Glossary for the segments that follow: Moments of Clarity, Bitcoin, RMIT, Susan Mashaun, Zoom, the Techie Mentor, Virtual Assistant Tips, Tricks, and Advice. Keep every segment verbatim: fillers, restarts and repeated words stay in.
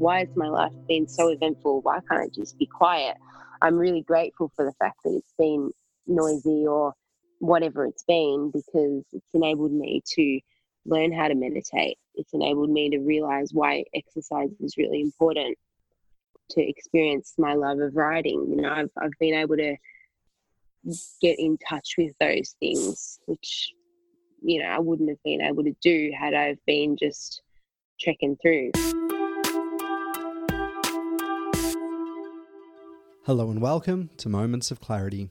Why is my life been so eventful? Why can't I just be quiet? I'm really grateful for the fact that it's been noisy or whatever it's been, because it's enabled me to learn how to meditate. It's enabled me to realize why exercise is really important, to experience my love of writing. You know, I've I've been able to get in touch with those things, which, you know, I wouldn't have been able to do had I been just checking through. Hello and welcome to Moments of Clarity.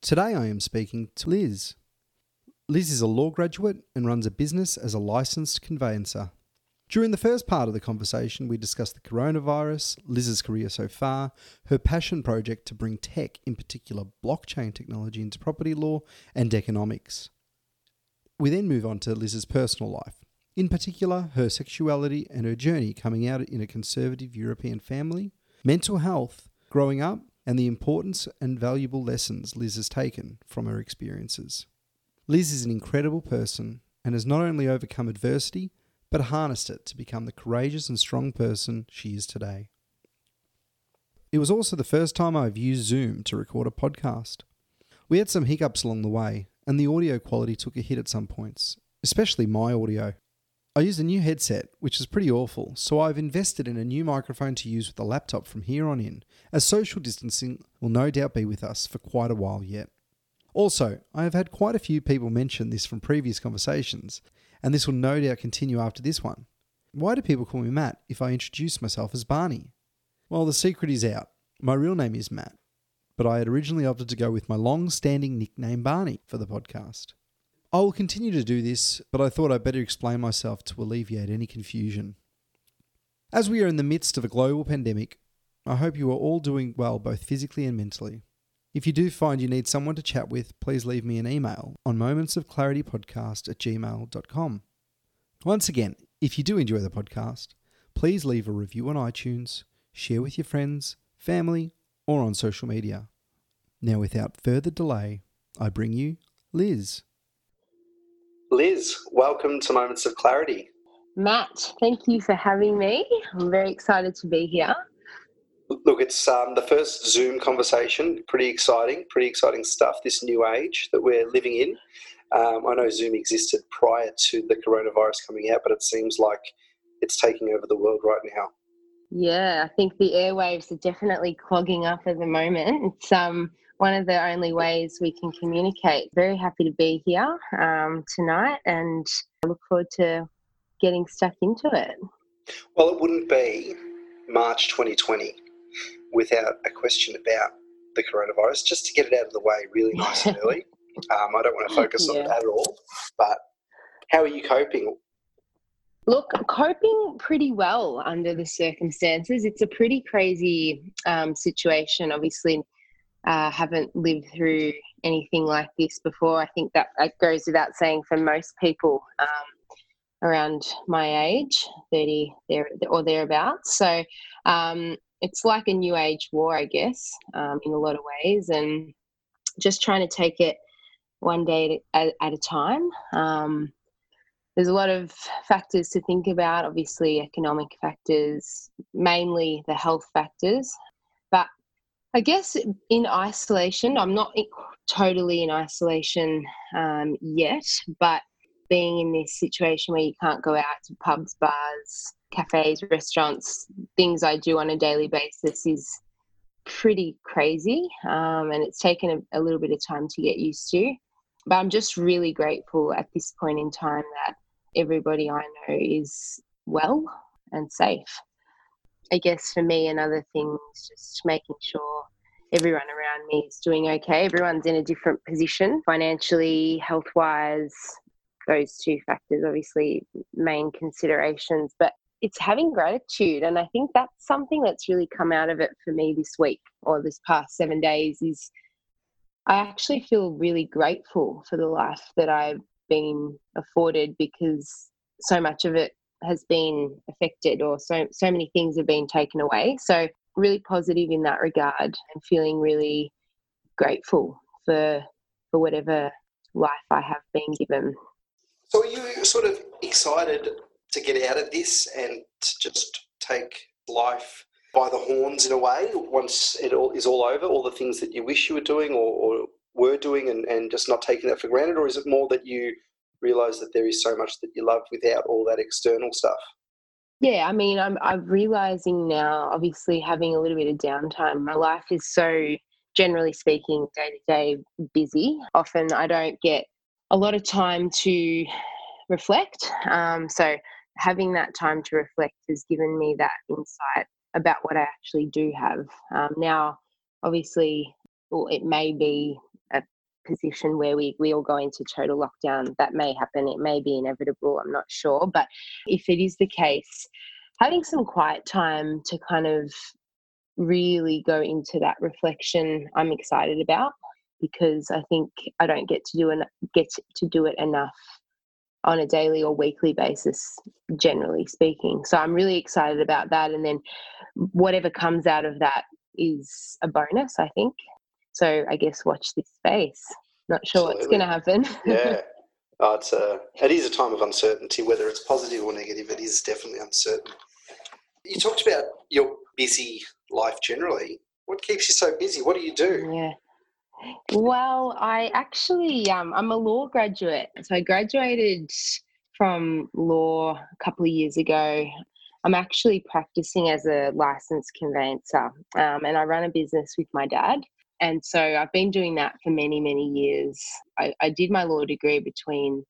Today I am speaking to Liz. Liz is a law graduate and runs a business as a licensed conveyancer. During the first part of the conversation, we discussed the coronavirus, Liz's career so far, her passion project to bring tech, in particular blockchain technology, into property law and economics. We then move on to Liz's personal life, in particular her sexuality and her journey coming out in a conservative European family, mental health, growing up, and the importance and valuable lessons Liz has taken from her experiences. Liz is an incredible person and has not only overcome adversity, but harnessed it to become the courageous and strong person she is today. It was also the first time I've used Zoom to record a podcast. We had some hiccups along the way, and the audio quality took a hit at some points, especially my audio. I used a new headset, which is pretty awful, so I've invested in a new microphone to use with the laptop from here on in, as social distancing will no doubt be with us for quite a while yet. Also, I have had quite a few people mention this from previous conversations, and this will no doubt continue after this one. Why do people call me Matt if I introduce myself as Barney? Well, the secret is out. My real name is Matt, but I had originally opted to go with my long-standing nickname Barney for the podcast. I will continue to do this, but I thought I'd better explain myself to alleviate any confusion. As we are in the midst of a global pandemic, I hope you are all doing well both physically and mentally. If you do find you need someone to chat with, please leave me an email on momentsofclaritypodcast at gmail dot com. Once again, if you do enjoy the podcast, please leave a review on iTunes, share with your friends, family, or on social media. Now, without further delay, I bring you Liz. Liz, welcome to Moments of Clarity. Matt, thank you for having me. I'm very excited to be here. Look, it's um, the first Zoom conversation. Pretty exciting, pretty exciting stuff, this new age that we're living in. Um, I know Zoom existed prior to the coronavirus coming out, but it seems like it's taking over the world right now. Yeah, I think the airwaves are definitely clogging up at the moment. It's um, one of the only ways we can communicate. Very happy to be here um, tonight, and I look forward to getting stuck into it. Well, it wouldn't be March twenty twenty without a question about the coronavirus, just to get it out of the way really nice and early. Um, I don't want to focus on yeah. it at all, but how are you coping? Look, coping pretty well under the circumstances. It's a pretty crazy um, situation. Obviously, uh, haven't lived through anything like this before. I think that it goes without saying for most people um, around my age, thirty there or thereabouts. So, um, it's like a new age war, I guess, um, in a lot of ways, and just trying to take it one day at, at a time. Um, there's a lot of factors to think about, obviously economic factors, mainly the health factors. But I guess in isolation, I'm not totally in isolation um, yet, but being in this situation where you can't go out to pubs, bars, cafes, restaurants, things I do on a daily basis is pretty crazy, um, and it's taken a, a little bit of time to get used to. But I'm just really grateful at this point in time that everybody I know is well and safe. I guess for me, another thing is just making sure everyone around me is doing okay. Everyone's in a different position financially, health-wise. Those two factors, obviously, main considerations, but it's having gratitude. And I think that's something that's really come out of it for me this week, or this past seven days, is I actually feel really grateful for the life that I've been afforded, because so much of it has been affected, or so, so many things have been taken away. So really positive in that regard, and feeling really grateful for for whatever life I have been given. So are you sort of excited to get out of this and to just take life by the horns in a way once it all is all over, all the things that you wish you were doing or, or were doing, and, and just not taking that for granted? Or is it more that you realise that there is so much that you love without all that external stuff? Yeah, I mean, I'm, I'm realising now, obviously having a little bit of downtime, my life is so, generally speaking, day-to-day busy. Often I don't get a lot of time to reflect. Um, so having that time to reflect has given me that insight about what I actually do have. Um, now, obviously, well, it may be a position where we, we all go into total lockdown. That may happen. It may be inevitable. I'm not sure. But if it is the case, having some quiet time to kind of really go into that reflection, I'm excited about, because I think I don't get to do en- get to do it enough on a daily or weekly basis, generally speaking. So I'm really excited about that. And then whatever comes out of that is a bonus, I think. So I guess watch this space. Not sure Absolutely. What's going to happen. Yeah. Oh, it's a, it is a time of uncertainty, whether it's positive or negative. It is definitely uncertain. You talked about your busy life generally. What keeps you so busy? What do you do? Yeah. Well, I actually, um, I'm a law graduate. So I graduated from law a couple of years ago. I'm actually practicing as a licensed conveyancer, um, and I run a business with my dad. And so I've been doing that for many, many years. I, I did my law degree between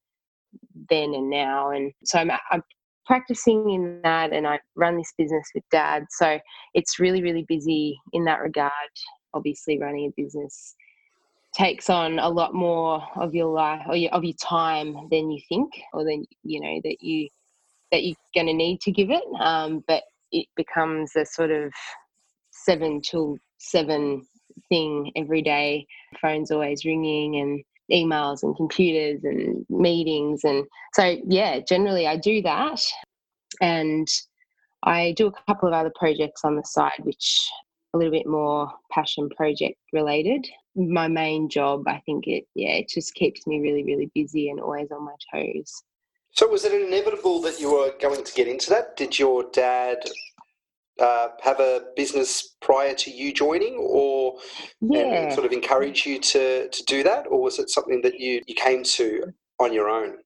then and now. And so I'm, I'm practicing in that, and I run this business with dad. So it's really, really busy in that regard. Obviously, running a business takes on a lot more of your life or your, of your time than you think, or than you know that you that you're going to need to give it. Um, but it becomes a sort of seven till seven thing every day. Phone's always ringing, and emails, and computers, and meetings, and so yeah. Generally, I do that, and I do a couple of other projects on the side, which a little bit more passion project related. My main job, I think it, yeah, it just keeps me really, really busy and always on my toes. So was it inevitable that you were going to get into that? Did your dad uh, have a business prior to you joining, or yeah. and sort of encourage you to, to do that? Or was it something that you, you came to on your own?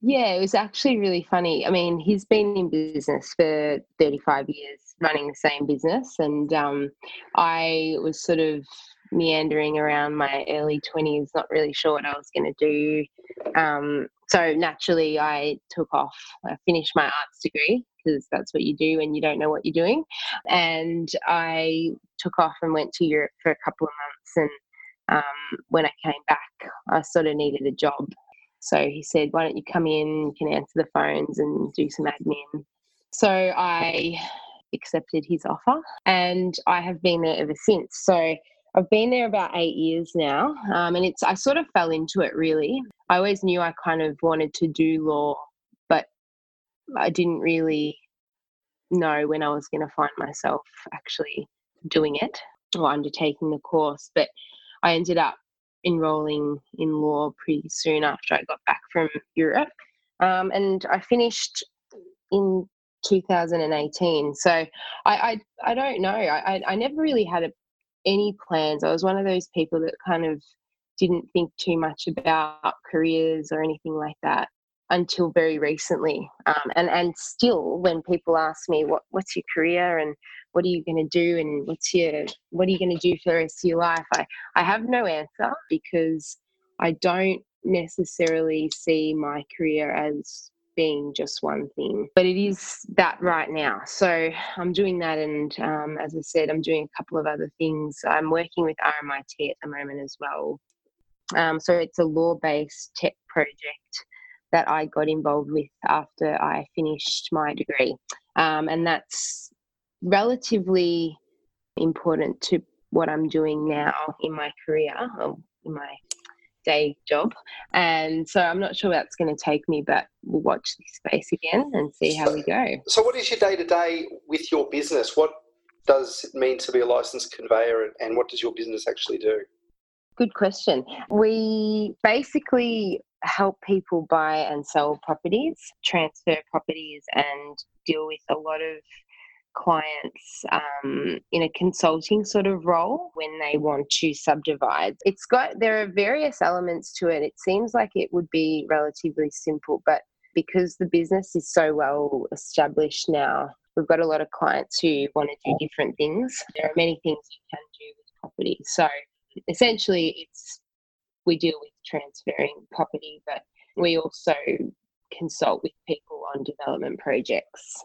Yeah, it was actually really funny. I mean, he's been in business for thirty-five years, running the same business, and um, I was sort of meandering around my early twenties, not really sure what I was going to do. Um, so naturally, I took off. I finished my arts degree, because that's what you do when you don't know what you're doing. And I took off and went to Europe for a couple of months, and um, when I came back, I sort of needed a job. So he said, why don't you come in, you can answer the phones and do some admin. So I accepted his offer, and I have been there ever since. So I've been there about eight years now, um, and it's I sort of fell into it, really. I always knew I kind of wanted to do law, but I didn't really know when I was going to find myself actually doing it or undertaking the course. But I ended up enrolling in law pretty soon after I got back from Europe, um, and I finished in two thousand eighteen. So I I, I don't know. I, I never really had a, any plans. I was one of those people that kind of didn't think too much about careers or anything like that until very recently. Um, and, and still, when people ask me, what what's your career and what are you going to do and what's your what are you going to do for the rest of your life, I, I have no answer, because I don't necessarily see my career as being just one thing, but it is that right now. So I'm doing that, and um, as I said, I'm doing a couple of other things. I'm working with R M I T at the moment as well. Um, so it's a law-based tech project that I got involved with after I finished my degree, um, and that's relatively important to what I'm doing now in my career, or in my day job. And so I'm not sure that's going to take me, but we'll watch this space again and see how so, we go. So what is your day-to-day with your business? What does it mean to be a licensed conveyor, and what does your business actually do? Good question. We basically help people buy and sell properties, transfer properties, and deal with a lot of clients um, in a consulting sort of role when they want to subdivide. It's got, there are various elements to it. It seems like it would be relatively simple, but because the business is so well established now, we've got a lot of clients who want to do different things. There are many things you can do with property. So essentially it's, we deal with transferring property, but we also consult with people on development projects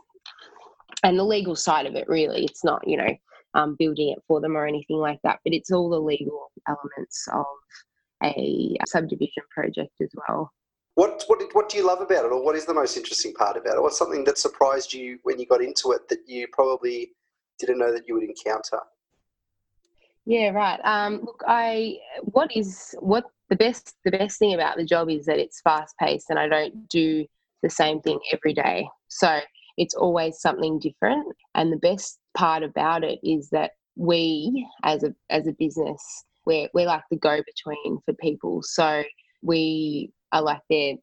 and the legal side of it, really. It's not, you know, um, building it for them or anything like that, but it's all the legal elements of a subdivision project as well. What what what do you love about it, or what is the most interesting part about it? What's something that surprised you when you got into it that you probably didn't know that you would encounter? Yeah, right. Um, look, I what is what the best the best thing about the job is that it's fast paced, and I don't do the same thing every day. So it's always something different. And the best part about it is that we, as a as a business, we're we're like the go between for people. So we are like their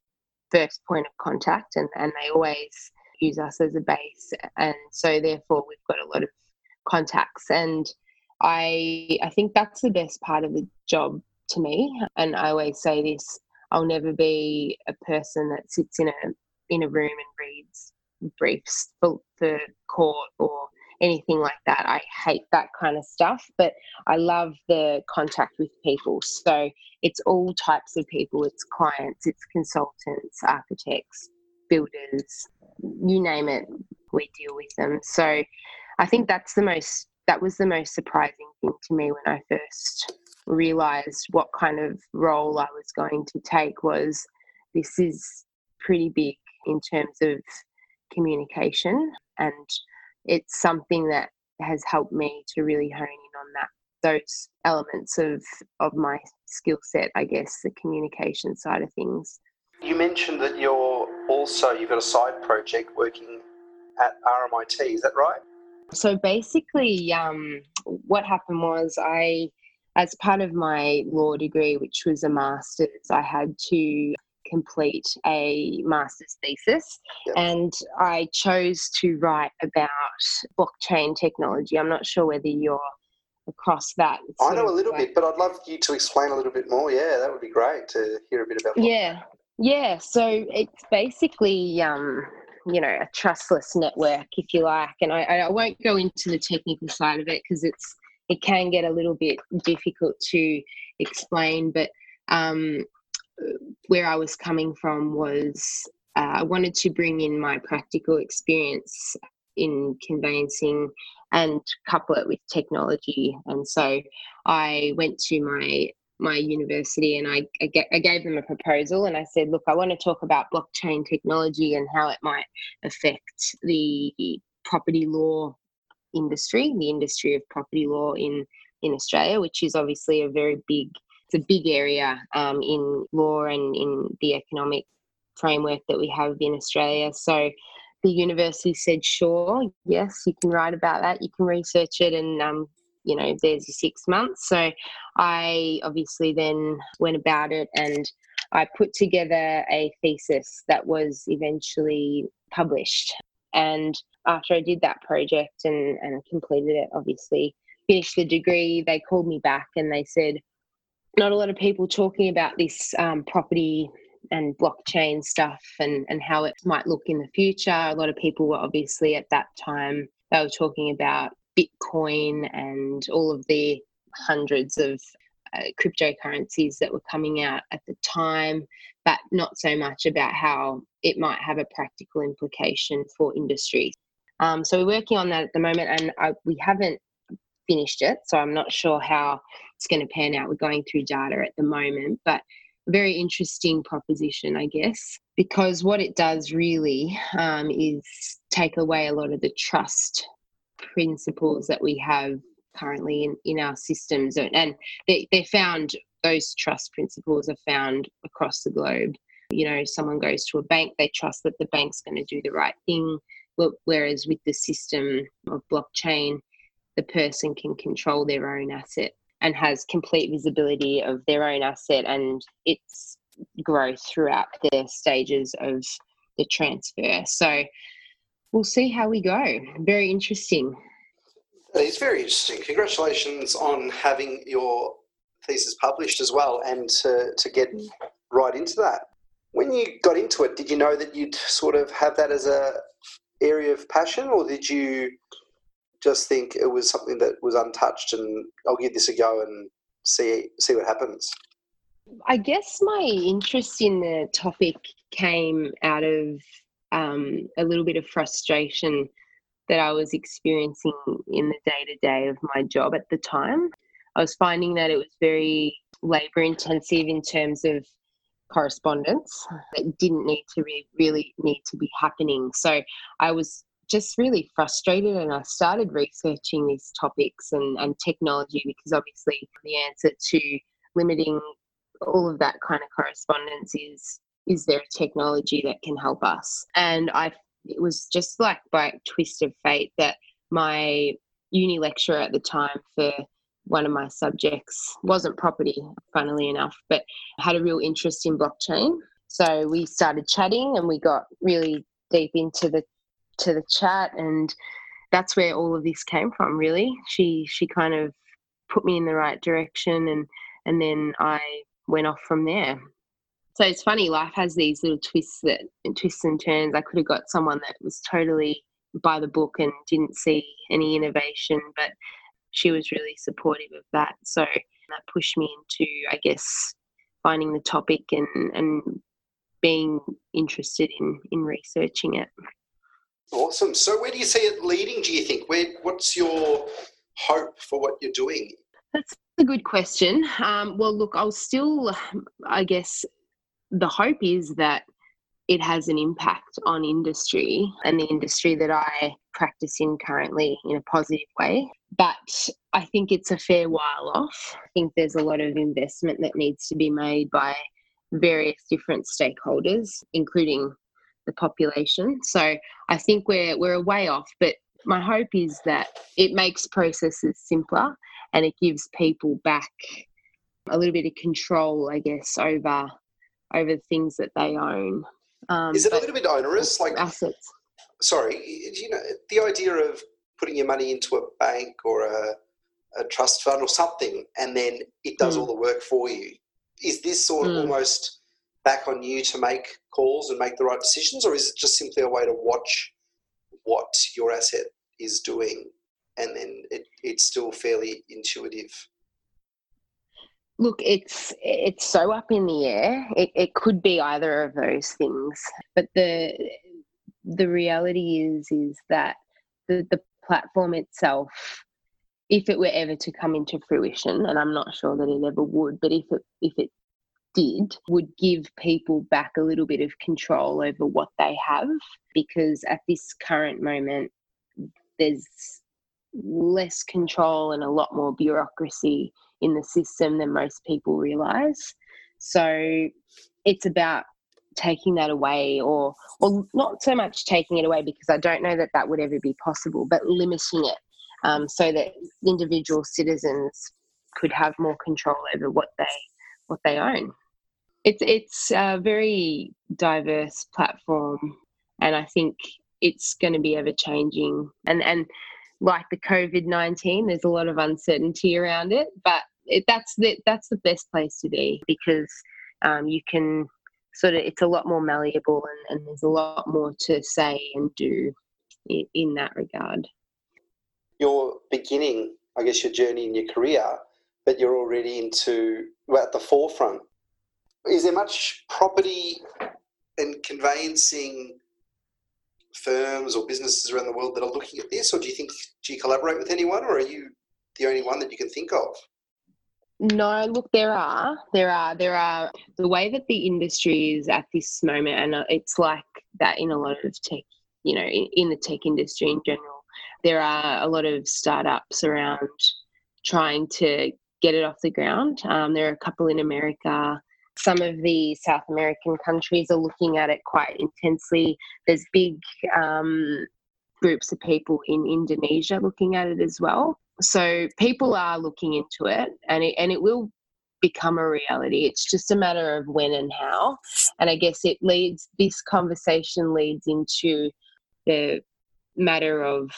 first point of contact, and, and they always use us as a base, and so therefore we've got a lot of contacts, and I I think that's the best part of the job to me. And I always say this, I'll never be a person that sits in a in a room and reads briefs for, for court or anything like that. I hate that kind of stuff, but I love the contact with people. So it's all types of people. It's clients, it's consultants, architects, builders, you name it, we deal with them. So I think that's the most That was the most surprising thing to me when I first realised what kind of role I was going to take, was this is pretty big in terms of communication, and it's something that has helped me to really hone in on that, those elements of, of my skill set, I guess, the communication side of things. You mentioned that you're also, you've got a side project working at R M I T, is that right? So basically um, what happened was I, as part of my law degree, which was a master's, I had to complete a master's thesis, yep. and I chose to write about blockchain technology. I'm not sure whether you're across that. I know a little bit, but I'd love you to explain a little bit more. Yeah, that would be great to hear a bit about. Yeah, yeah. So it's basically... Um, you know, a trustless network, if you like. And I, I won't go into the technical side of it because it's it can get a little bit difficult to explain. But um, where I was coming from was uh, I wanted to bring in my practical experience in conveyancing and couple it with technology. And so I went to my my university and I, I gave them a proposal, and I said, look, I want to talk about blockchain technology and how it might affect the property law industry, the industry of property law in, in Australia, which is obviously a very big, it's a big area um, in law and in the economic framework that we have in Australia. So the university said, sure, yes, you can write about that, you can research it, and um, you know, there's a six months. So I obviously then went about it, and I put together a thesis that was eventually published. And after I did that project and, and completed it, obviously finished the degree, they called me back and they said, not a lot of people talking about this um, property and blockchain stuff and, and how it might look in the future. A lot of people were obviously at that time, they were talking about Bitcoin and all of the hundreds of uh, cryptocurrencies that were coming out at the time, but not so much about how it might have a practical implication for industry. Um, so we're working on that at the moment, and I, we haven't finished it, so I'm not sure how it's going to pan out. We're going through data at the moment, but a very interesting proposition, I guess, because what it does really um, is take away a lot of the trust principles that we have currently in, in our systems, and, and they, they're found, those trust principles are found across the globe. You know, someone goes to a bank, they trust that the bank's going to do the right thing, whereas with the system of blockchain, the person can control their own asset and has complete visibility of their own asset and its growth throughout the stages of the transfer. So we'll see how we go. Very interesting. It's very interesting. Congratulations on having your thesis published as well, and to, to get right into that. When you got into it, did you know that you'd sort of have that as a area of passion, or did you just think it was something that was untouched and I'll give this a go and see see what happens? I guess my interest in the topic came out of um, a little bit of frustration that I was experiencing in the day-to-day of my job at the time. I was finding that it was very labour-intensive in terms of correspondence that didn't need to re- really need to be happening. So I was just really frustrated, and I started researching these topics and, and technology, because obviously the answer to limiting all of that kind of correspondence is, is there a technology that can help us? And I, it was just like by twist of fate that my uni lecturer at the time for one of my subjects wasn't property, funnily enough, but had a real interest in blockchain. So we started chatting and we got really deep into the to the chat, and that's where all of this came from, really. She she kind of put me in the right direction, and and then I went off from there. So it's funny, life has these little twists that twists and turns. I could have got someone that was totally by the book and didn't see any innovation, but she was really supportive of that. So that pushed me into, I guess, finding the topic and, and being interested in, in researching it. Awesome. So where do you see it leading, do you think? Where, what's your hope for what you're doing? That's a good question. Um, well, look, I'll still, I guess, the hope is that it has an impact on industry and the industry that I practice in currently in a positive way. But I think it's a fair while off. I think there's a lot of investment that needs to be made by various different stakeholders, including the population. So I think we're we're a way off, but my hope is that it makes processes simpler and it gives people back a little bit of control, I guess, over over things that they own. Um, is it a little bit onerous? Like assets. Sorry, you know, the idea of putting your money into a bank or a, a trust fund or something, and then it does mm. all the work for you. Is this sort of mm. almost back on you to make calls and make the right decisions, or is it just simply a way to watch what your asset is doing and then it, it's still fairly intuitive? Look, it's it's so up in the air. It, it could be either of those things. But the the reality is is that the, the platform itself, if it were ever to come into fruition, and I'm not sure that it ever would, but if it if it did, would give people back a little bit of control over what they have, because at this current moment there's less control and a lot more bureaucracy in the system than most people realise. So it's about taking that away, or or not so much taking it away, because I don't know that that would ever be possible, but limiting it um, so that individual citizens could have more control over what they what they own. It's it's a very diverse platform, and I think it's going to be ever changing. And and like the covid nineteen, there's a lot of uncertainty around it, but it, that's the that's the best place to be, because um, you can sort of, it's a lot more malleable, and, and there's a lot more to say and do in, in that regard. You're beginning, I guess, your journey in your career, but you're already into well, at the forefront. Is there much property and conveyancing firms or businesses around the world that are looking at this, or do you think do you collaborate with anyone, or are you the only one that you can think of? No, look, there are there are there are the way that the industry is at this moment, and it's like that in a lot of tech, you know, in, in the tech industry in general, there are a lot of startups around trying to get it off the ground. Um, there are a couple in America. Some of the South American countries are looking at it quite intensely. There's big um, groups of people in Indonesia looking at it as well. So people are looking into it, and it, and it will become a reality. It's just a matter of when and how. And I guess it leads, this conversation leads into the matter of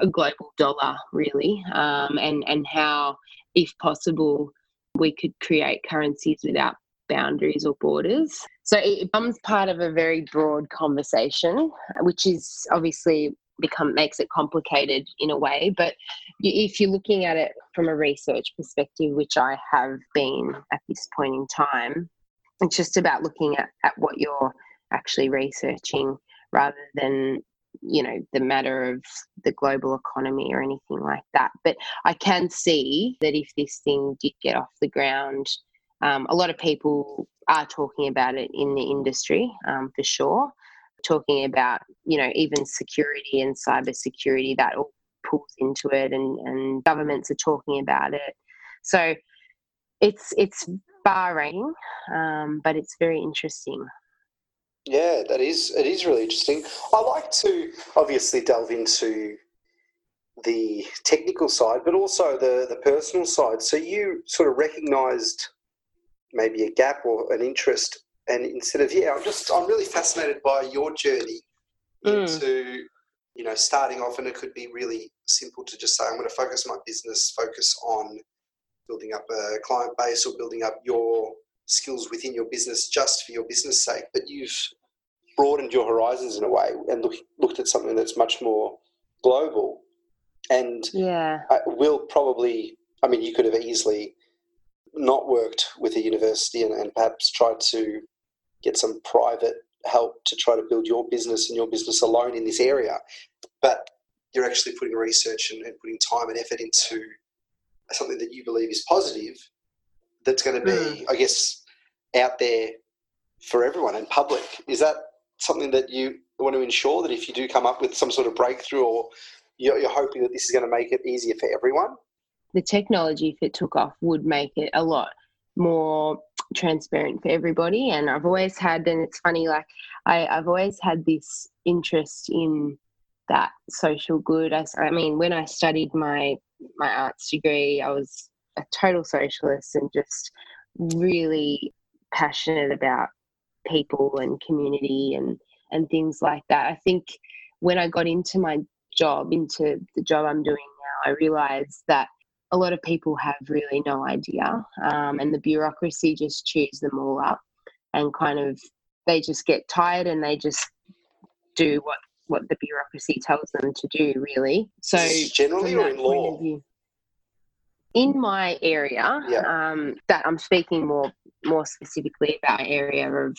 a global dollar, really, um, and, and how, if possible, we could create currencies without boundaries or borders. So it becomes part of a very broad conversation, which is obviously become makes it complicated in a way. But if you're looking at it from a research perspective, which I have been at this point in time, it's just about looking at, at what you're actually researching rather than, you know, the matter of the global economy or anything like that. But I can see that if this thing did get off the ground, um, a lot of people are talking about it in the industry, um, for sure. Talking about, you know, even security and cybersecurity, that all pulls into it, and, and governments are talking about it. So it's it's far-ranging, um, but it's very interesting. Yeah, that is it is really interesting. I like to obviously delve into the technical side, but also the, the personal side. So you sort of recognised maybe a gap or an interest, and instead of yeah, I'm just I'm really fascinated by your journey mm. into, you know, starting off, and it could be really simple to just say I'm going to focus my business, focus on building up a client base or building up your skills within your business just for your business sake, but you've broadened your horizons in a way and look, looked at something that's much more global. And yeah, I will probably, I mean, you could have easily not worked with a university and, and perhaps tried to get some private help to try to build your business and your business alone in this area. But you're actually putting research and, and putting time and effort into something that you believe is positive, that's going to be, mm. I guess, out there for everyone and public. Is that something that you want to ensure, that if you do come up with some sort of breakthrough, or you're, you're hoping that this is going to make it easier for everyone? The technology, if it took off, would make it a lot more transparent for everybody. And I've always had, and it's funny, like I, I've always had this interest in that social good. I, I mean, when I studied my, my arts degree, I was a total socialist and just really passionate about people and community and, and things like that. I think when I got into my job, into the job I'm doing now, I realised that a lot of people have really no idea, um, and the bureaucracy just chews them all up, and kind of they just get tired and they just do what, what the bureaucracy tells them to do, really. So generally, or in law? In my area, yeah. um, that I'm speaking more more specifically about my area of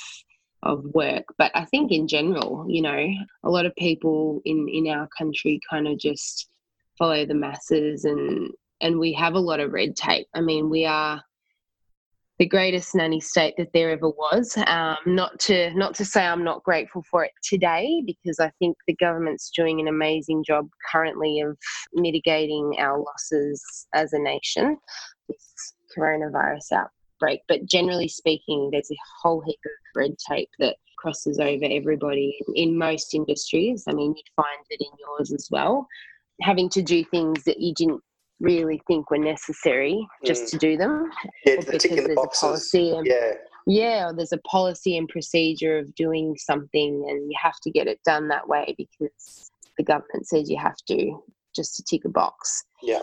of work, but I think in general, you know, a lot of people in, in our country kind of just follow the masses, and and we have a lot of red tape. I mean, we are the greatest nanny state that there ever was. Um, not to not to say I'm not grateful for it today, because I think the government's doing an amazing job currently of mitigating our losses as a nation, this coronavirus outbreak. But generally speaking, there's a whole heap of red tape that crosses over everybody in most industries. I mean, you'd find it in yours as well, having to do things that you didn't really think were necessary just mm. to do them. Yeah, the ticking the boxes. And, yeah, yeah. Or there's a policy and procedure of doing something, and you have to get it done that way because the government says you have to, just to tick a box. Yeah.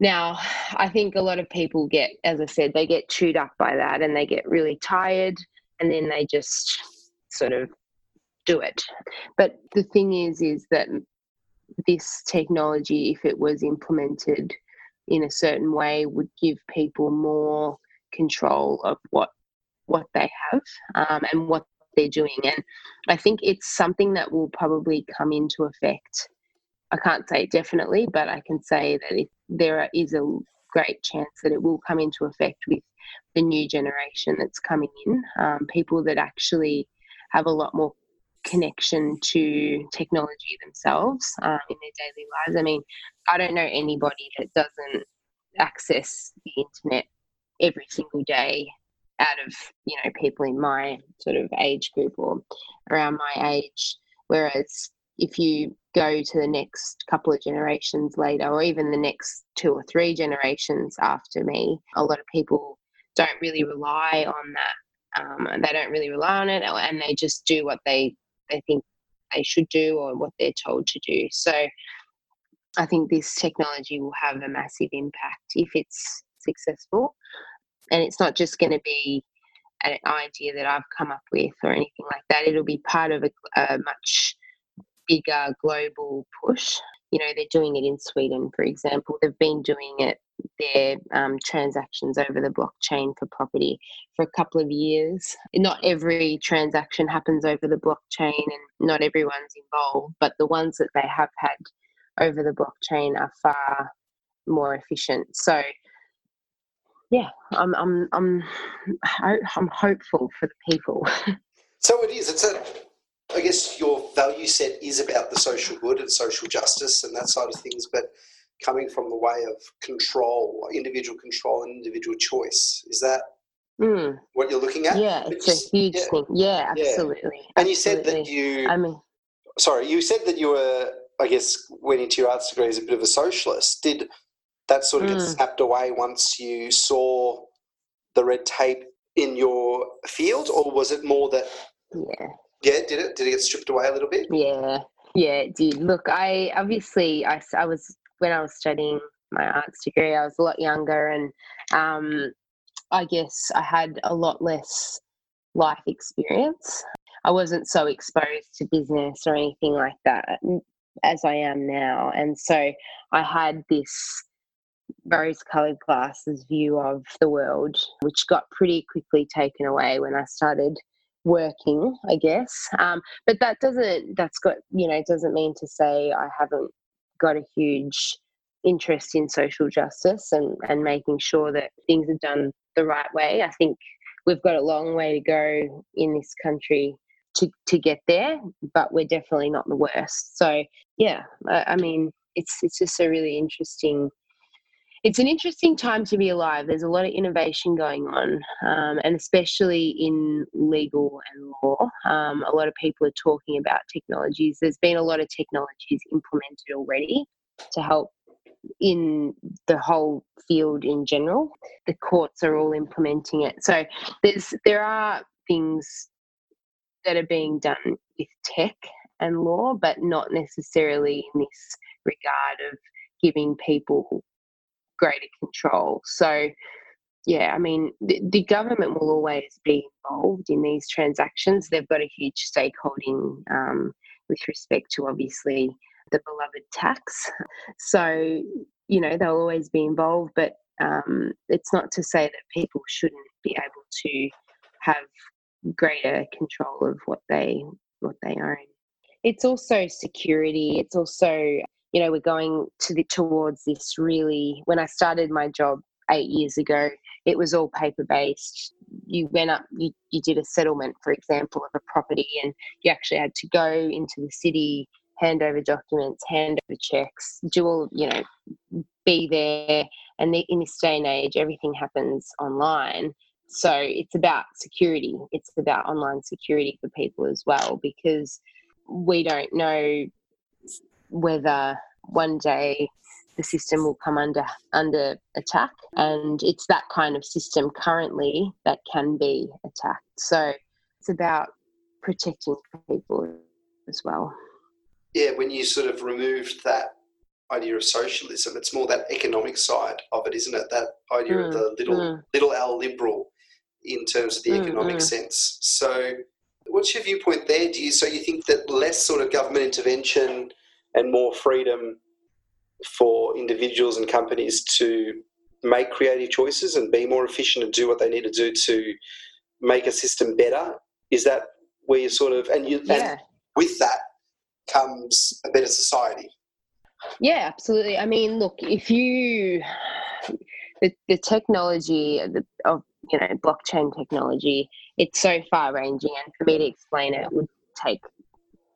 Now, I think a lot of people get, as I said, they get chewed up by that, and they get really tired, and then they just sort of do it. But the thing is, is that this technology, if it was implemented in a certain way, would give people more control of what what they have um, and what they're doing. And I think it's something that will probably come into effect. I can't say definitely, but I can say that if there is a great chance that it will come into effect with the new generation that's coming in, um, people that actually have a lot more connection to technology themselves um, in their daily lives. I mean, I don't know anybody that doesn't access the internet every single day out of, you know, people in my sort of age group or around my age. Whereas if you go to the next couple of generations later, or even the next two or three generations after me, a lot of people don't really rely on that. Um, they don't really rely on it, and they just do what they they think they should do or what they're told to do. So I think this technology will have a massive impact if it's successful. And it's not just going to be an idea that I've come up with or anything like that. It'll be part of a, a much bigger global push. You know, they're doing it in Sweden, for example. They've been doing it, their um, transactions over the blockchain for property for a couple of years. Not every transaction happens over the blockchain and not everyone's involved, but the ones that they have had over the blockchain are far more efficient. So, yeah, I'm I'm I'm I'm hopeful for the people. So it is. It's a. I guess your value set is about the social good and social justice and that side of things, but coming from the way of control, individual control and individual choice, is that mm. what you're looking at? Yeah, it's, it's a huge yeah, thing. Yeah, absolutely. Yeah. And absolutely. You said that you. I mean, sorry, you said that you were. I guess went into your arts degree as a bit of a socialist. Did that sort of mm. get snapped away once you saw the red tape in your field, or was it more that? Yeah. Yeah, did it? Did it get stripped away a little bit? Yeah, yeah, it did. Look, I obviously, I, I was, when I was studying my arts degree, I was a lot younger and um, I guess I had a lot less life experience. I wasn't so exposed to business or anything like that as I am now. And so I had this rose-coloured glasses view of the world, which got pretty quickly taken away when I started working, I guess. Um, but that doesn't, that's got, you know, it doesn't mean to say I haven't got a huge interest in social justice and, and making sure that things are done the right way. I think we've got a long way to go in this country to, to get there, but we're definitely not the worst. So, yeah, I, I mean, it's it's just a really interesting, it's an interesting time to be alive. There's a lot of innovation going on, um, and especially in legal and law. Um, a lot of people are talking about technologies. There's been a lot of technologies implemented already to help in the whole field in general. The courts are all implementing it. So there's there are things that are being done with tech and law, but not necessarily in this regard of giving people greater control. So, yeah, I mean, the, the government will always be involved in these transactions. They've got a huge stakeholding um, with respect to, obviously, the beloved tax. So, you know, they'll always be involved, but um, it's not to say that people shouldn't be able to have greater control of what they what they own. It's also security. It's also, you know, we're going to the, towards this really, when I started my job eight years ago, it was all paper-based. You went up, you, you did a settlement, for example, of a property, and you actually had to go into the city, hand over documents, hand over checks, do all, you know, be there. And the, in this day and age, everything happens online. So it's about security. It's about online security for people as well, because we don't know whether one day the system will come under under attack, and it's that kind of system currently that can be attacked. So it's about protecting people as well. Yeah, when you sort of removed that idea of socialism, it's more that economic side of it, isn't it? That idea mm, of the little mm. little L liberal in terms of the mm, economic mm. sense. So what's your viewpoint there? Do you so you think that less sort of government intervention and more freedom for individuals and companies to make creative choices and be more efficient and do what they need to do to make a system better? Is that where you sort of, and you yeah. and with that comes a better society? Yeah, absolutely. I mean, look, if you, the, the technology of, of, you know, blockchain technology, it's so far ranging, and for me to explain it would take,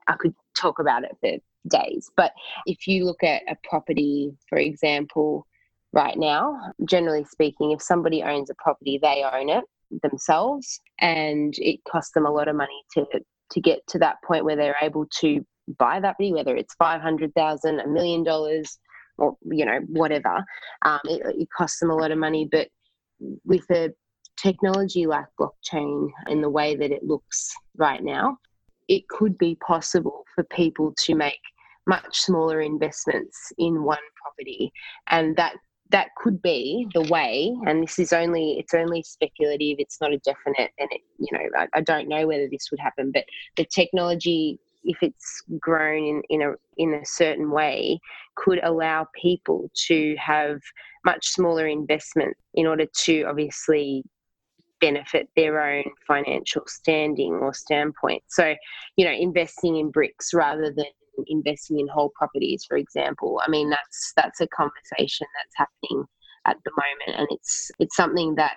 I could talk about it for days. But if you look at a property, for example, right now, generally speaking, if somebody owns a property, they own it themselves, and it costs them a lot of money to to get to that point where they're able to buy that property, whether it's five hundred thousand, a million dollars, or, you know, whatever. Um, it, it costs them a lot of money, but with a technology like blockchain and the way that it looks right now, it could be possible for people to make much smaller investments in one property, and that that could be the way. And this is only, it's only speculative, it's not a definite, and it, you know, I, I don't know whether this would happen, but the technology, if it's grown in, in a in a certain way, could allow people to have much smaller investment in order to obviously benefit their own financial standing or standpoint. So, you know, investing in bricks rather than investing in whole properties, for example. I mean, that's that's a conversation that's happening at the moment, and it's it's something that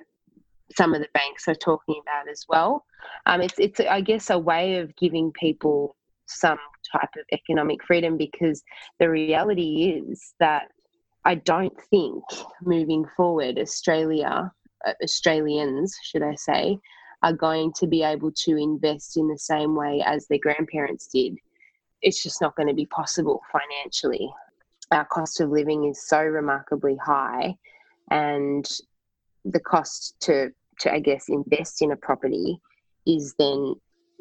some of the banks are talking about as well. Um, it's it's I guess a way of giving people some type of economic freedom, because the reality is that I don't think moving forward Australia, Australians should I say, are going to be able to invest in the same way as their grandparents did. It's just not going to be possible financially. Our cost of living is so remarkably high, and the cost to, to I guess, invest in a property is then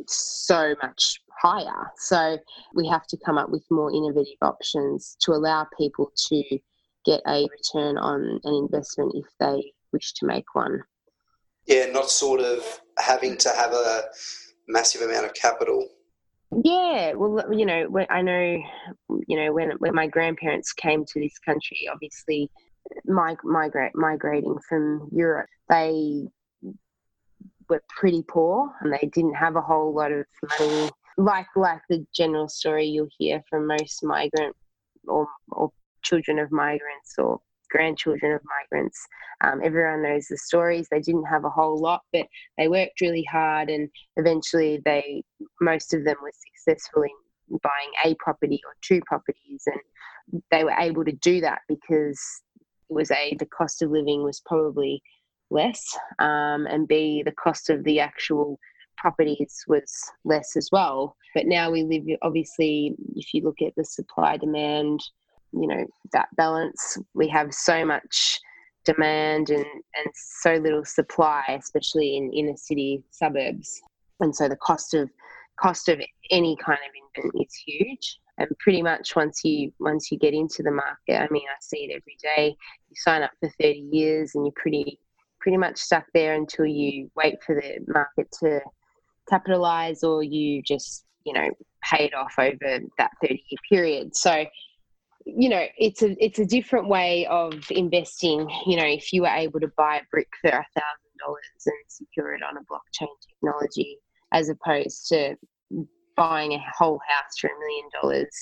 so much higher. So we have to come up with more innovative options to allow people to get a return on an investment if they wish to make one. Yeah, not sort of having to have a massive amount of capital. Yeah, well, you know, when, I know, you know, when when my grandparents came to this country, obviously mig- migrate, migrating from Europe, they were pretty poor and they didn't have a whole lot of money. Like like the general story you'll hear from most migrant or or children of migrants or grandchildren of migrants. Um, everyone knows the stories. They didn't have a whole lot, but they worked really hard, and eventually they, most of them were successful in buying a property or two properties, and they were able to do that because it was A, the cost of living was probably less, um, and B, the cost of the actual properties was less as well. But now we live, obviously, if you look at the supply demand, you know, that balance, we have so much demand and, and so little supply, especially in inner city suburbs. And so the cost of cost of any kind of investment is huge. And pretty much once you once you get into the market, I mean, I see it every day. You sign up for thirty years and you're pretty pretty much stuck there until you wait for the market to capitalise, or you just, you know, pay it off over that thirty year period. So, you know, it's a it's a different way of investing. You know, if you were able to buy a brick for a thousand dollars and secure it on a blockchain technology, as opposed to buying a whole house for a million dollars,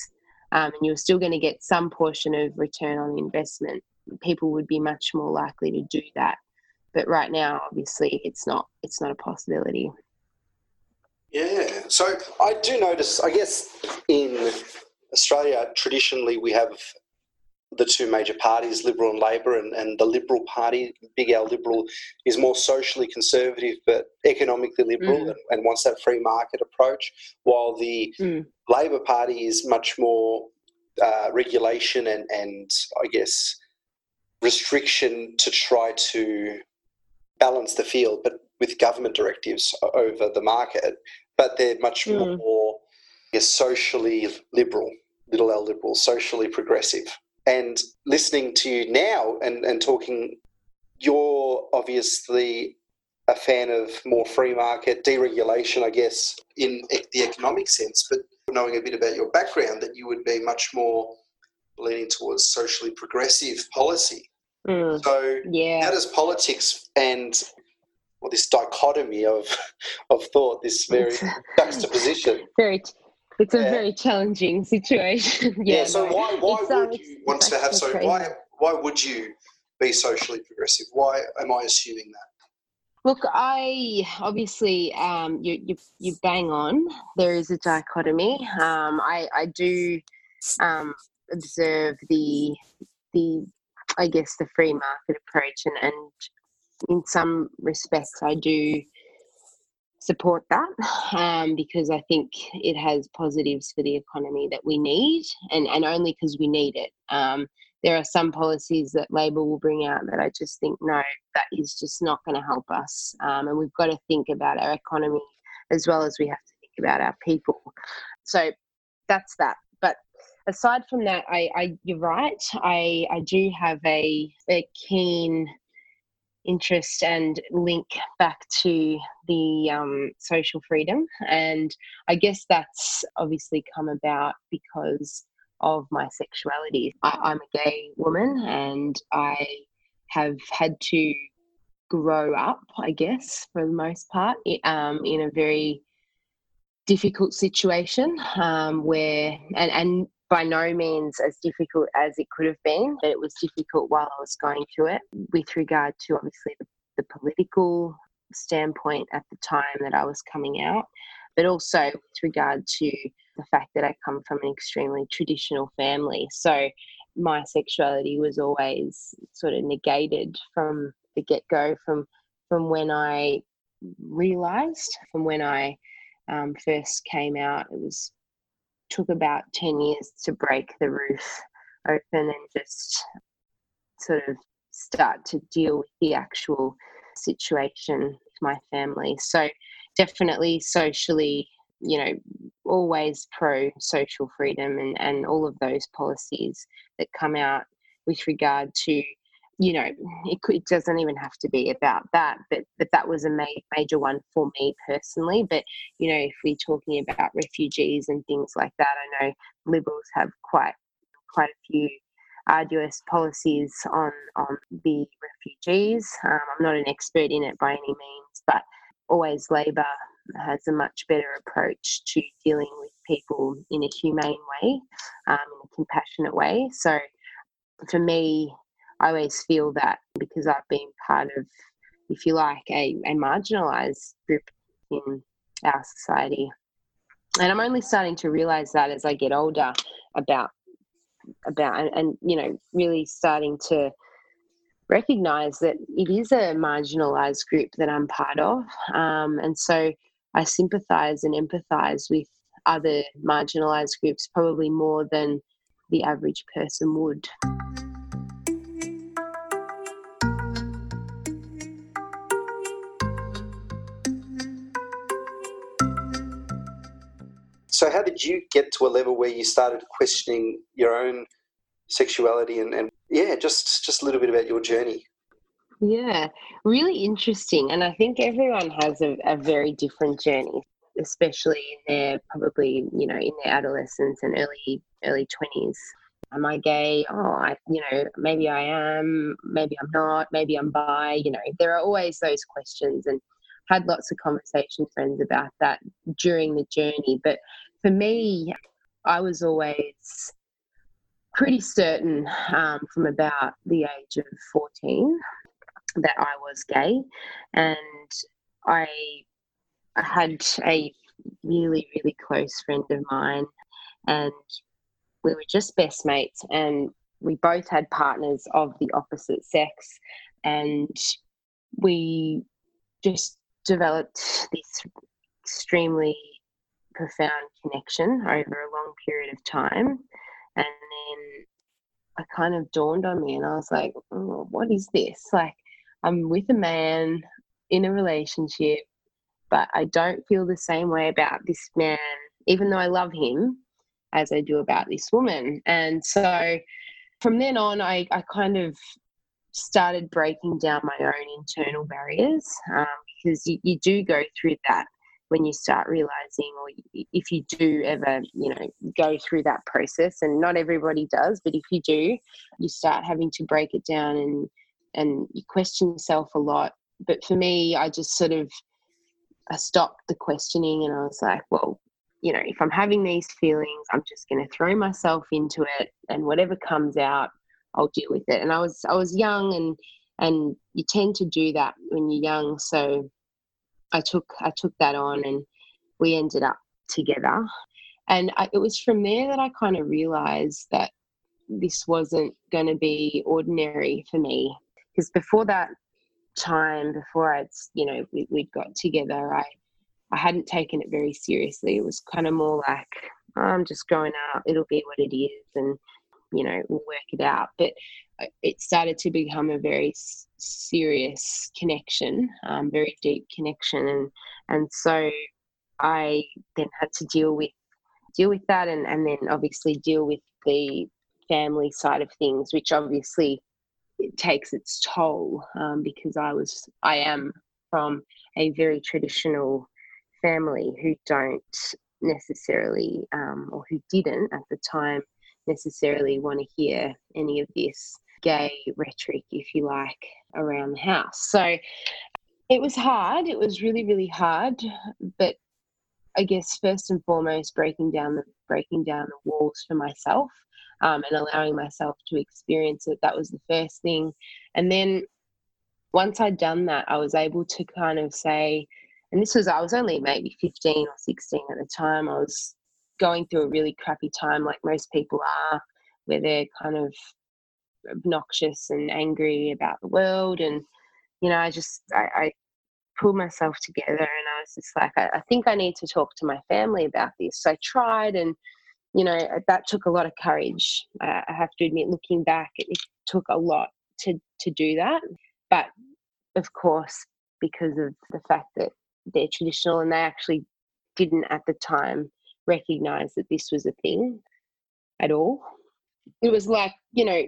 um, and you're still going to get some portion of return on investment, people would be much more likely to do that. But right now, obviously, it's not it's not a possibility. Yeah. So I do notice, I guess, in Australia, traditionally, we have the two major parties, Liberal and Labor, and, and the Liberal Party, Big L Liberal, is more socially conservative but economically liberal, mm. and, and wants that free market approach, while the mm. Labor Party is much more uh, regulation and, and, I guess, restriction to try to balance the field, but with government directives over the market. But they're much mm. more, I guess, socially liberal. Little L liberal, socially progressive. And listening to you now and, and talking, you're obviously a fan of more free market deregulation, I guess, in the economic sense, but knowing a bit about your background, that you would be much more leaning towards socially progressive policy. Mm, so yeah. How does politics and well, this dichotomy of of thought, this very juxtaposition? Very t- It's a yeah. very challenging situation. yeah, yeah. So no, why why would um, you want to have so crazy. why why would you be socially progressive? Why am I assuming that? Look, I obviously um, you you you bang on. There is a dichotomy. Um, I I do um, observe the the I guess the free market approach, and, and in some respects I do support that um, because I think it has positives for the economy that we need, and, and only because we need it. Um, there are some policies that Labor will bring out that I just think, no, that is just not going to help us. Um, and we've got to think about our economy as well as we have to think about our people. So that's that. But aside from that, I, I you're right. I, I do have a, a keen interest and link back to the um, social freedom. And I guess that's obviously come about because of my sexuality. I, I'm a gay woman, and I have had to grow up, I guess, for the most part, um, in a very difficult situation um, where, and, and by no means as difficult as it could have been, but it was difficult while I was going through it with regard to obviously the, the political standpoint at the time that I was coming out, but also with regard to the fact that I come from an extremely traditional family. So my sexuality was always sort of negated from the get-go, from from when I realised, from when I um, first came out. It was took about ten years to break the roof open and just sort of start to deal with the actual situation with my family. So definitely socially, you know, always pro social freedom and, and all of those policies that come out with regard to, you know, it, it doesn't even have to be about that, but, but that was a ma- major one for me personally. But, you know, if we're talking about refugees and things like that, I know Liberals have quite quite a few arduous policies on, on the refugees. Um, I'm not an expert in it by any means, but always Labor has a much better approach to dealing with people in a humane way, um, in a compassionate way. So for me, I always feel that because I've been part of, if you like, a, a marginalised group in our society. And I'm only starting to realise that as I get older about, about and, and, you know, really starting to recognise that it is a marginalised group that I'm part of. Um, and so I sympathise and empathise with other marginalised groups probably more than the average person would. So how did you get to a level where you started questioning your own sexuality and, and yeah, just, just a little bit about your journey? Yeah, really interesting. And I think everyone has a, a very different journey, especially in their probably, you know, in their adolescence and early early twenties. Am I gay? Oh, I, you know, maybe I am, maybe I'm not, maybe I'm bi, you know. There are always those questions, and had lots of conversation friends about that during the journey. But for me, I was always pretty certain um, from about the age of fourteen that I was gay, and I, I had a really, really close friend of mine, and we were just best mates, and we both had partners of the opposite sex, and we just developed this extremely profound connection over a long period of time. And then it kind of dawned on me, and I was like, oh, what is this? Like, I'm with a man in a relationship, but I don't feel the same way about this man, even though I love him, as I do about this woman. And so from then on, I, I kind of started breaking down my own internal barriers, um, because you, you do go through that when you start realising, or if you do ever, you know, go through that process, and not everybody does, but if you do, you start having to break it down and and you question yourself a lot. But for me, I just sort of I stopped the questioning, and I was like, well, you know, if I'm having these feelings, I'm just going to throw myself into it, and whatever comes out, I'll deal with it. And I was I was young, and and you tend to do that when you're young. So I took I took that on, and we ended up together. And I, it was from there that I kind of realised that this wasn't going to be ordinary for me, because before that time, before I'd you know we, we'd got together, I I hadn't taken it very seriously. It was kind of more like, oh, I'm just growing up, it'll be what it is, and you know, we'll work it out. But it started to become a very serious connection, um, very deep connection. And and so I then had to deal with deal with that and, and then obviously deal with the family side of things, which obviously it takes its toll um, because I was I am from a very traditional family who don't necessarily um, or who didn't at the time necessarily want to hear any of this gay rhetoric, if you like, around the house. So it was hard. It was really, really hard. But I guess first and foremost, breaking down the breaking down the walls for myself um, and allowing myself to experience it. That was the first thing. And then once I'd done that, I was able to kind of say, and this was, I was only maybe fifteen or sixteen at the time. I was going through a really crappy time, like most people are, where they're kind of obnoxious and angry about the world. And, you know, I just, I, I pulled myself together, and I was just like, I, I think I need to talk to my family about this. So I tried, and, you know, that took a lot of courage. I, I have to admit, looking back, it, it took a lot to, to do that. But of course, because of the fact that they're traditional, and they actually didn't at the time recognize that this was a thing at all. It was like, you know,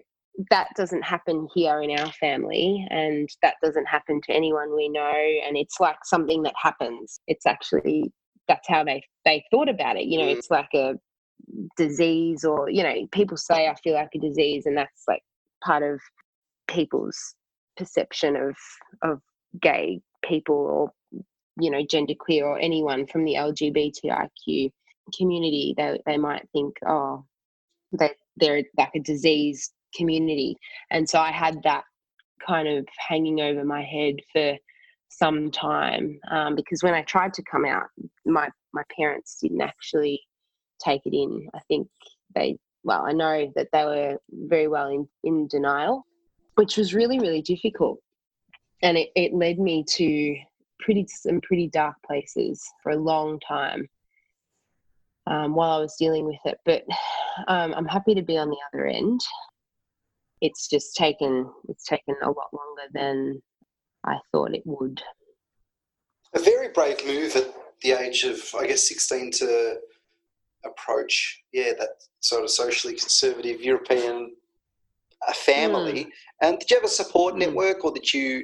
that doesn't happen here in our family, and that doesn't happen to anyone we know, and it's like something that happens. It's actually, that's how they they thought about it. You know, it's like a disease, or, you know, people say, I feel like a disease, and that's like part of people's perception of of gay people, or, you know, genderqueer, or anyone from the L G B T I Q community. They they might think, oh, they they're like a disease community. And so I had that kind of hanging over my head for some time um, because when I tried to come out, my my parents didn't actually take it in. I think they, well, I know that they were very well in, in denial, which was really, really difficult. And it, it led me to pretty some pretty dark places for a long time um, while I was dealing with it. But um, I'm happy to be on the other end. It's just taken it's taken a lot longer than I thought it would. A very brave move at the age of, I guess, sixteen to approach, yeah, that sort of socially conservative European family. Mm. And did you have a support mm. network, or did you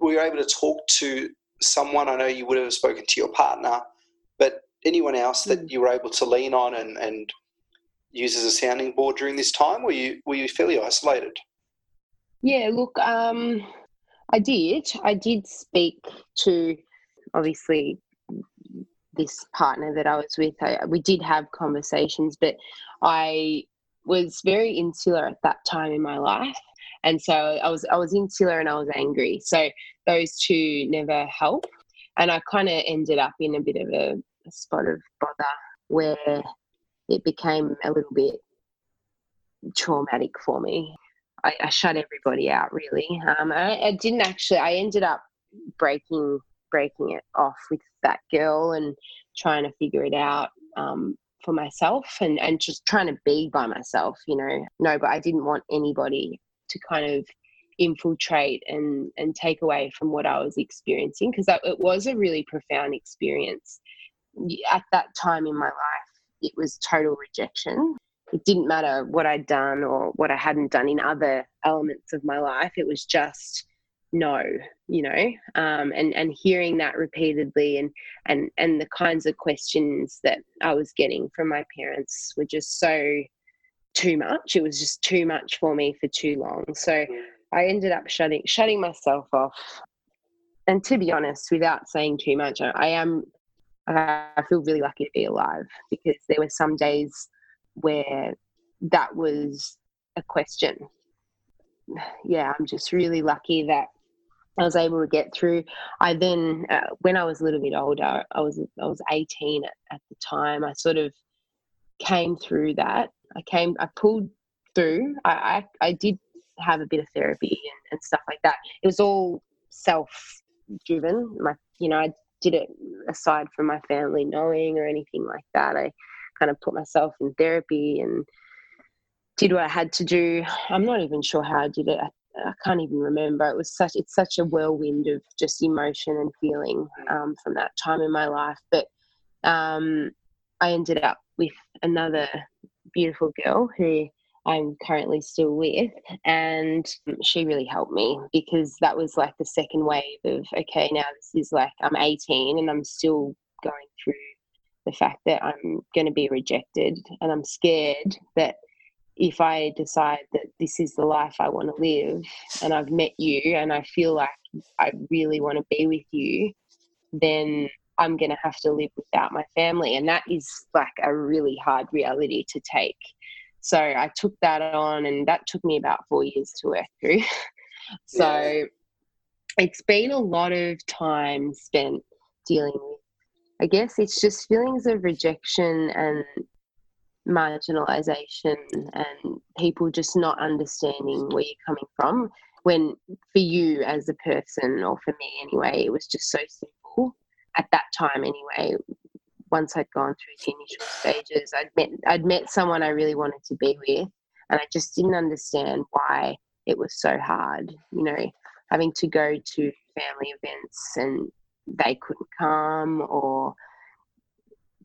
were you able to talk to someone? I know you would have spoken to your partner, but anyone else mm. that you were able to lean on and and used as a sounding board during this time? Were you were you fairly isolated? Yeah, look, um, I did. I did speak to, obviously, this partner that I was with. I, we did have conversations, but I was very insular at that time in my life. And so I was I was insular and I was angry. So those two never help. And I kind of ended up in a bit of a, a spot of bother where it became a little bit traumatic for me. I, I shut everybody out, really. Um, I, I didn't actually. I ended up breaking breaking it off with that girl and trying to figure it out um, for myself, and, and just trying to be by myself. You know, no, but I didn't want anybody to kind of infiltrate and and take away from what I was experiencing, because it was a really profound experience at that time in my life. It was total rejection. It didn't matter what I'd done or what I hadn't done in other elements of my life. It was just no, you know, um, and, and hearing that repeatedly, and, and, and the kinds of questions that I was getting from my parents were just so too much. It was just too much for me for too long. So I ended up shutting, shutting myself off. And to be honest, without saying too much, I, I am... I feel really lucky to be alive, because there were some days where that was a question. Yeah, I'm just really lucky that I was able to get through. I then, uh, when I was a little bit older, I was I was eighteen at, at the time. I sort of came through that. I came, I pulled through. I I, I did have a bit of therapy and, and stuff like that. It was all self-driven. My, you know, I. did it aside from my family knowing or anything like that. I kind of put myself in therapy and did what I had to do. I'm not even sure how I did it. I, I can't even remember. It was such, it's such a whirlwind of just emotion and feeling um, from that time in my life. But um, I ended up with another beautiful girl who I'm currently still with, and she really helped me, because that was like the second wave of, okay, now this is like I'm eighteen and I'm still going through the fact that I'm going to be rejected, and I'm scared that if I decide that this is the life I want to live and I've met you and I feel like I really want to be with you, then I'm going to have to live without my family. And that is like a really hard reality to take. So I took that on, and that took me about four years to work through. So yeah. It's been a lot of time spent dealing with, I guess it's just feelings of rejection and marginalization and people just not understanding where you're coming from, when for you as a person, or for me anyway, it was just so simple at that time anyway. Once I'd gone through the initial stages, I'd met I'd met someone I really wanted to be with, and I just didn't understand why it was so hard, you know, having to go to family events and they couldn't come, or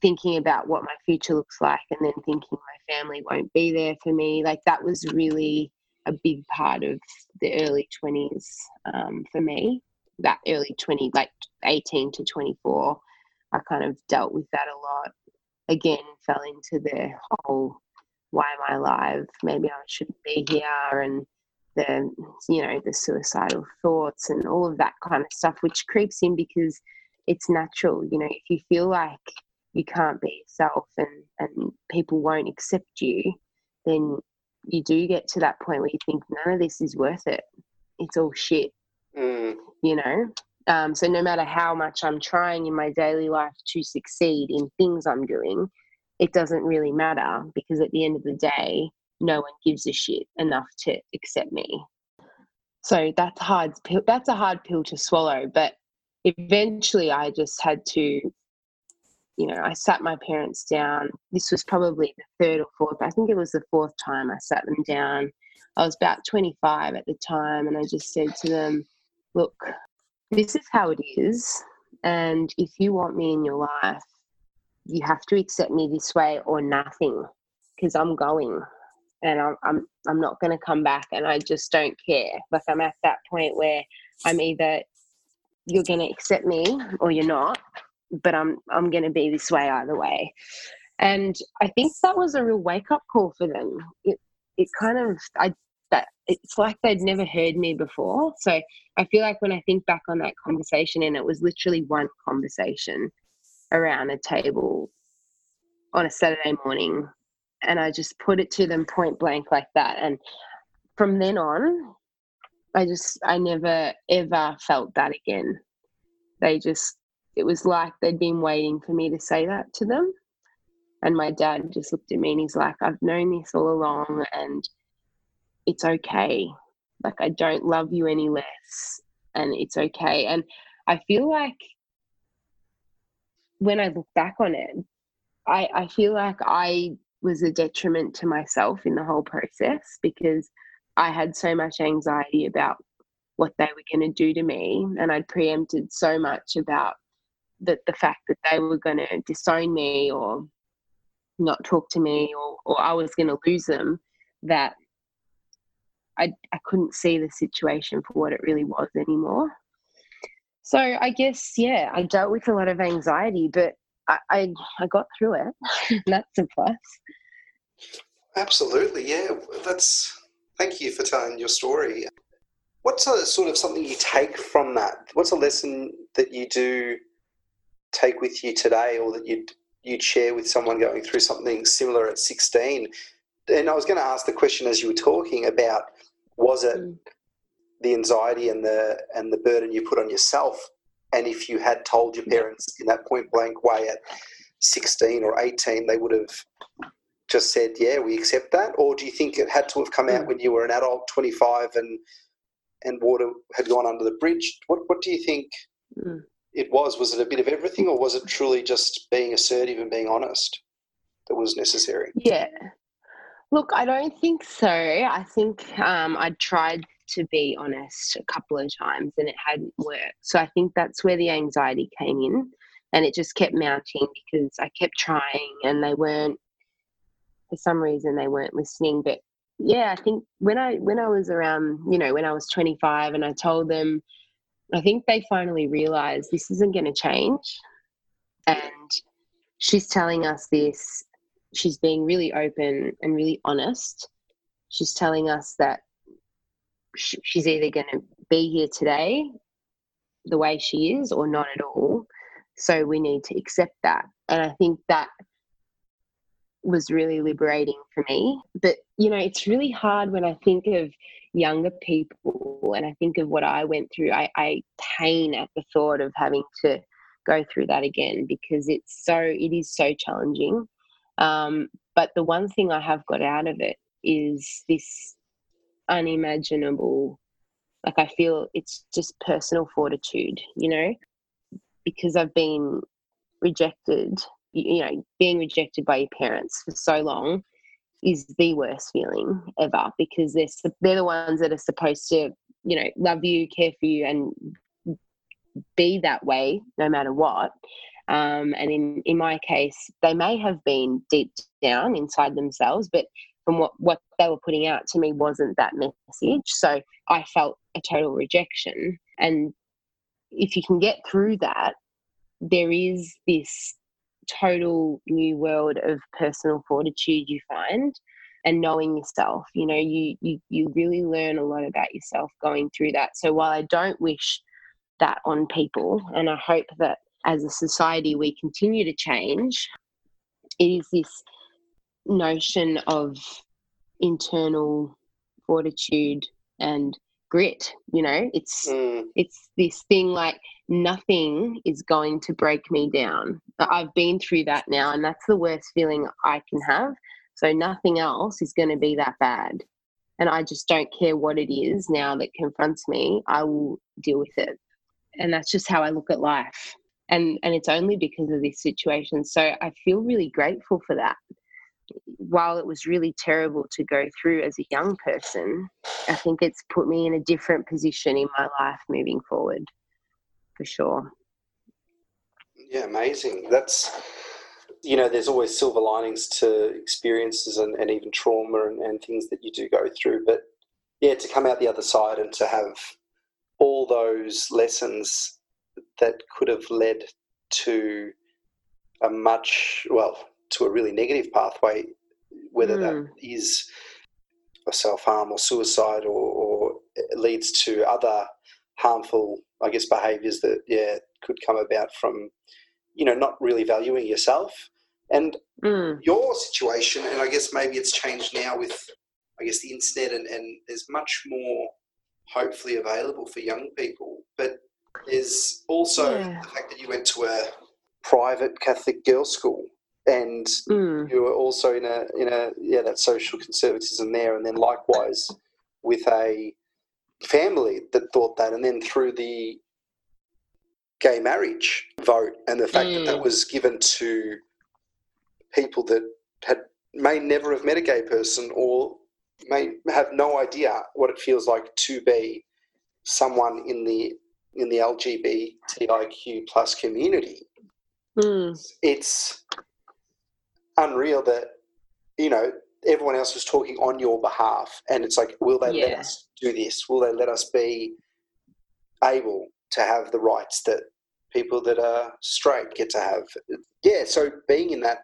thinking about what my future looks like and then thinking my family won't be there for me. Like, that was really a big part of the early twenties um, for me, that early twenty, like eighteen to twenty-four. I kind of dealt with that a lot. Again, fell into the whole, why am I alive? Maybe I shouldn't be here, and the, you know, the suicidal thoughts and all of that kind of stuff, which creeps in because it's natural. You know, if you feel like you can't be yourself and, and people won't accept you, then you do get to that point where you think, none of this is worth it. It's all shit, mm. you know? Um, so no matter how much I'm trying in my daily life to succeed in things I'm doing, it doesn't really matter, because at the end of the day, no one gives a shit enough to accept me. So that's hard. That's a hard pill to swallow. But eventually I just had to, you know, I sat my parents down. This was probably the third or fourth. I think it was the fourth time I sat them down. I was about twenty-five at the time, and I just said to them, look, this is how it is, and if you want me in your life, you have to accept me this way or nothing, because I'm going, and I'm I'm, I'm not going to come back, and I just don't care. Like, I'm at that point where I'm either, you're going to accept me or you're not, but I'm I'm going to be this way either way. And I think that was a real wake-up call for them. It it kind of I. That it's like they'd never heard me before. So I feel like when I think back on that conversation, and it was literally one conversation around a table on a Saturday morning, and I just put it to them point blank like that. And from then on, I just, I never ever felt that again. They just, it was like they'd been waiting for me to say that to them. And my dad just looked at me and he's like, I've known this all along, and it's okay. Like, I don't love you any less, and it's okay. And I feel like when I look back on it, I, I feel like I was a detriment to myself in the whole process, because I had so much anxiety about what they were going to do to me, and I'd preempted so much about the, the fact that they were going to disown me or not talk to me, or, or I was going to lose them, that I, I couldn't see the situation for what it really was anymore. So I guess, yeah, I dealt with a lot of anxiety, but I I, I got through it. That's a plus. Absolutely, yeah. That's. Thank you for telling your story. What's a sort of something you take from that? What's a lesson that you do take with you today, or that you'd you'd share with someone going through something similar at sixteen? And I was going to ask the question as you were talking about, was it mm. the anxiety and the and the burden you put on yourself? And if you had told your parents in that point blank way at sixteen or eighteen, they would have just said, yeah, we accept that? Or do you think it had to have come out when you were an adult, twenty-five, and and water had gone under the bridge? What what do you think mm. it was? Was it a bit of everything, or was it truly just being assertive and being honest that was necessary? Yeah. Look, I don't think so. I think um, I tried to be honest a couple of times and it hadn't worked. So I think that's where the anxiety came in. And it just kept mounting because I kept trying and they weren't, for some reason, they weren't listening. But yeah, I think when I when I was around, you know, when I was twenty-five and I told them, I think they finally realized this isn't going to change. And she's telling us this. She's being really open and really honest. She's telling us that sh- she's either going to be here today the way she is or not at all. So we need to accept that. And I think that was really liberating for me. But, you know, it's really hard when I think of younger people and I think of what I went through. I, I pain at the thought of having to go through that again because it's so, it is so challenging. Um, but the one thing I have got out of it is this unimaginable, like I feel it's just personal fortitude, you know, because I've been rejected. You know, being rejected by your parents for so long is the worst feeling ever because they're, they're the ones that are supposed to, you know, love you, care for you and be that way no matter what. Um, and in, in my case, they may have been deep down inside themselves, but from what, what they were putting out to me wasn't that message. So I felt a total rejection. And if you can get through that, there is this total new world of personal fortitude you find and knowing yourself. You know, you, you you really learn a lot about yourself going through that. So while I don't wish that on people, and I hope that as a society we continue to change, it is this notion of internal fortitude and grit. You know, it's mm. it's this thing like nothing is going to break me down. I've been through that now, and that's the worst feeling I can have. So nothing else is going to be that bad, and I just don't care what it is now that confronts me. I will deal with it, and that's just how I look at life. And and it's only because of this situation. So I feel really grateful for that. While it was really terrible to go through as a young person, I think it's put me in a different position in my life moving forward, for sure. Yeah, amazing. That's, you know, there's always silver linings to experiences and, and even trauma and, and things that you do go through. But, yeah, to come out the other side and to have all those lessons that could have led to a much, well, to a really negative pathway, whether mm. that is a self-harm or suicide or, or it leads to other harmful, I guess, behaviours that, yeah, could come about from, you know, not really valuing yourself. And mm. your situation, and I guess maybe it's changed now with, I guess, the internet and, and there's much more hopefully available for young people. But there's also yeah. the fact that you went to a private Catholic girls' school. And mm. you were also in a in a yeah that social conservatism there, and then likewise with a family that thought that, and then through the gay marriage vote and the fact mm. that that was given to people that had may never have met a gay person or may have no idea what it feels like to be someone in the in the L G B T I Q plus community. Mm. It's unreal that, you know, everyone else was talking on your behalf, and it's like, will they yeah. let us do this? Will they let us be able to have the rights that people that are straight get to have? Yeah, so being in that,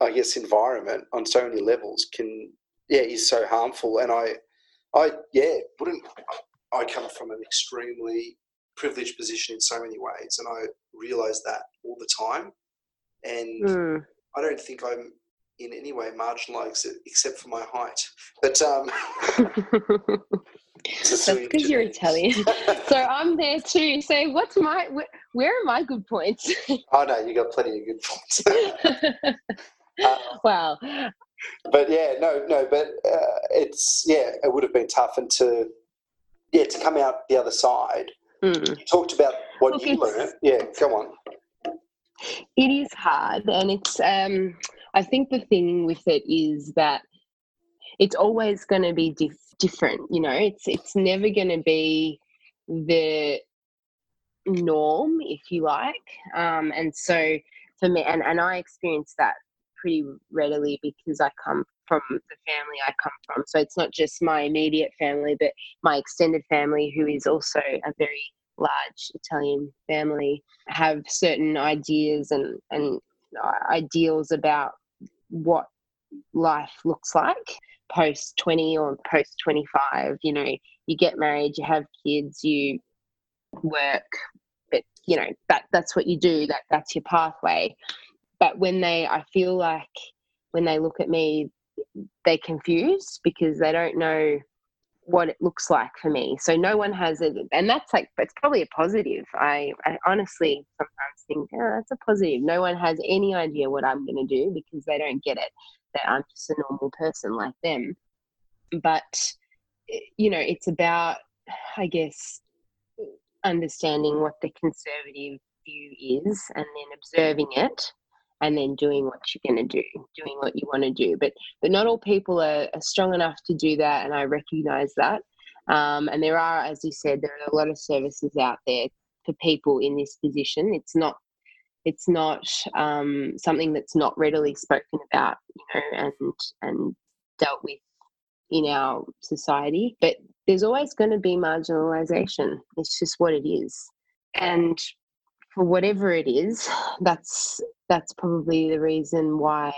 I guess, environment on so many levels can, yeah, is so harmful. And I, I, yeah, wouldn't, I come from an extremely privileged position in so many ways, and I realise that all the time. And mm. I don't think I'm in any way marginalised except for my height. But um, that's because you're Italian. So I'm there too. So what's my? Wh- where are my good points? Oh no, you got plenty of good points. uh, wow. But yeah, no, no. But uh, it's yeah, it would have been tough, and to yeah, to come out the other side. Mm. You talked about what Look, you learned. Yeah, go on. It is hard, and it's um I think the thing with it is that it's always going to be dif- different, you know. It's it's never going to be the norm, if you like. Um, and so for me, and, and I experienced that pretty readily because I come from the family I come from. So it's not just my immediate family, but my extended family, who is also a very large Italian family, have certain ideas and, and ideals about what life looks like post twenty or post twenty-five. You know, you get married, you have kids, you work, but you know, that that's what you do, that that's your pathway. But when they, I feel like when they look at me, they're confused because they don't know what it looks like for me. So no one has it, and that's like, it's probably a positive. I, I honestly sometimes think, oh, that's a positive. No one has any idea what I'm going to do because they don't get it, that I'm just a normal person like them. But, you know, it's about, I guess, understanding what the conservative view is and then observing it and then doing what you're going to do, doing what you want to do. But but not all people are, are strong enough to do that, and I recognise that. Um, and there are, as you said, there are a lot of services out there for people in this position. It's not it's not um, something that's not readily spoken about, you know, and and dealt with in our society. But there's always going to be marginalisation. It's just what it is. And for whatever it is, that's that's probably the reason why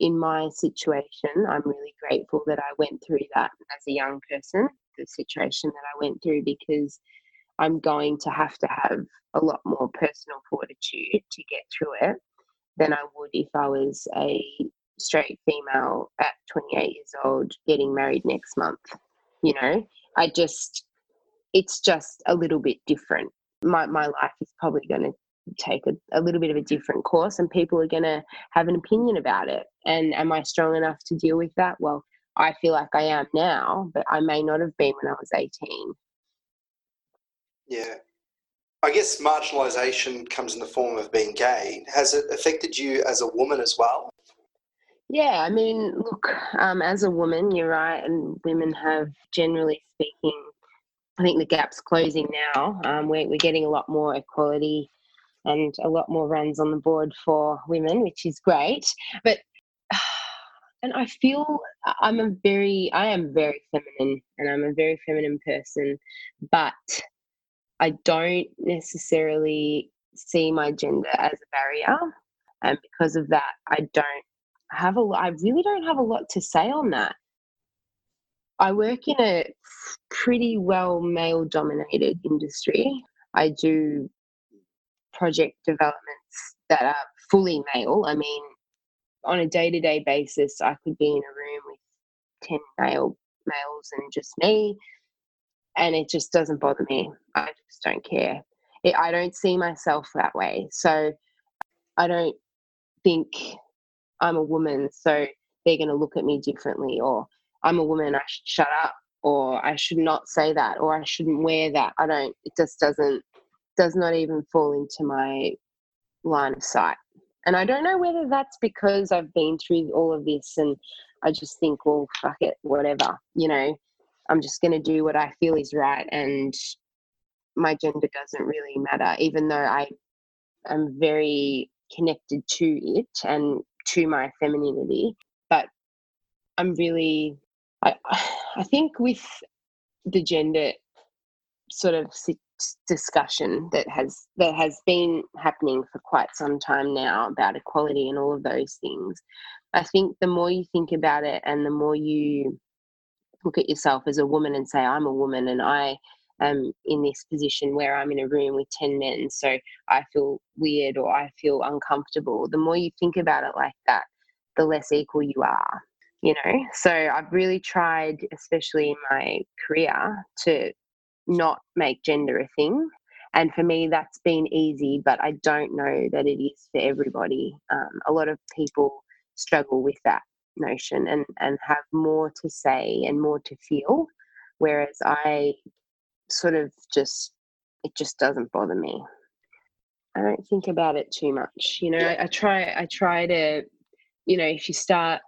in my situation I'm really grateful that I went through that as a young person, the situation that I went through, because I'm going to have to have a lot more personal fortitude to get through it than I would if I was a straight female at twenty-eight years old getting married next month. You know, I just, it's just a little bit different. My my life is probably going to take a, a little bit of a different course, and people are going to have an opinion about it. And am I strong enough to deal with that? Well, I feel like I am now, but I may not have been when I was eighteen. Yeah. I guess marginalisation comes in the form of being gay. Has it affected you as a woman as well? Yeah, I mean, look, um, as a woman, you're right, and women have, generally speaking, I think the gap's closing now. Um, we're, we're getting a lot more equality and a lot more runs on the board for women, which is great. But, and I feel I'm a very, I am very feminine and I'm a very feminine person, but I don't necessarily see my gender as a barrier. And because of that, I don't have a, I really don't have a lot to say on that. I work in a pretty well male-dominated industry. I do project developments that are fully male. I mean, on a day-to-day basis, I could be in a room with ten male males and just me, and it just doesn't bother me. I just don't care. It, I don't see myself that way. So I don't think I'm a woman, so they're going to look at me differently, or I'm a woman, I should shut up, or I should not say that, or I shouldn't wear that. I don't, it just doesn't, does not even fall into my line of sight. And I don't know whether that's because I've been through all of this and I just think, well, fuck it, whatever, you know, I'm just going to do what I feel is right. And my gender doesn't really matter, even though I am very connected to it and to my femininity. But I'm really, I, I think with the gender sort of discussion that has that has been happening for quite some time now about equality and all of those things, I think the more you think about it and the more you look at yourself as a woman and say, I'm a woman and I am in this position where I'm in a room with ten men, so I feel weird or I feel uncomfortable, the more you think about it like that, the less equal you are. You know, so I've really tried, especially in my career, to not make gender a thing. And for me, that's been easy, but I don't know that it is for everybody. Um, a lot of people struggle with that notion and, and have more to say and more to feel, whereas I sort of just, it just doesn't bother me. I don't think about it too much. You know, I, I try, I try to, you know, if you start...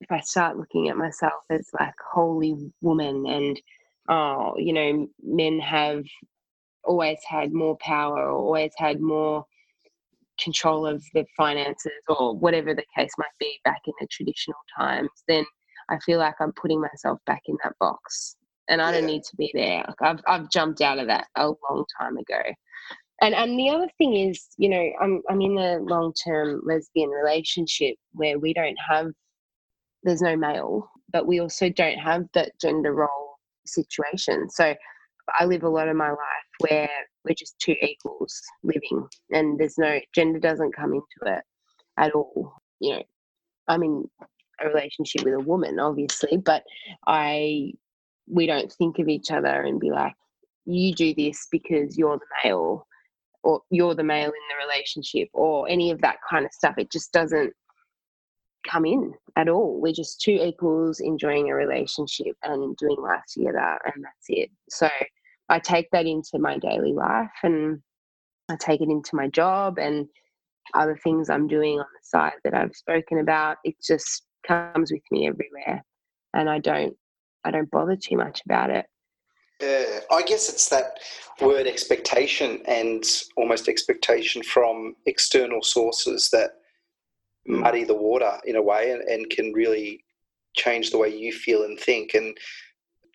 if I start looking at myself as like holy woman and, oh, you know, men have always had more power or always had more control of their finances or whatever the case might be back in the traditional times, then I feel like I'm putting myself back in that box and I yeah. don't need to be there. Like I've I've jumped out of that a long time ago. And and the other thing is, you know, I'm I'm in a long-term lesbian relationship where we don't have, there's no male, but we also don't have that gender role situation. So I live a lot of my life where we're just two equals living and there's no, gender doesn't come into it at all. You know, I'm in a relationship with a woman, obviously, but I, we don't think of each other and be like, you do this because you're the male or you're the male in the relationship or any of that kind of stuff. It just doesn't come in at all. We're just two equals enjoying a relationship and doing life together and that's it. So I take that into my daily life and I take it into my job and other things I'm doing on the side that I've spoken about. It just comes with me everywhere and I don't I don't bother too much about it. Yeah, I guess it's that word expectation and almost expectation from external sources that muddy the water in a way and, and can really change the way you feel and think. And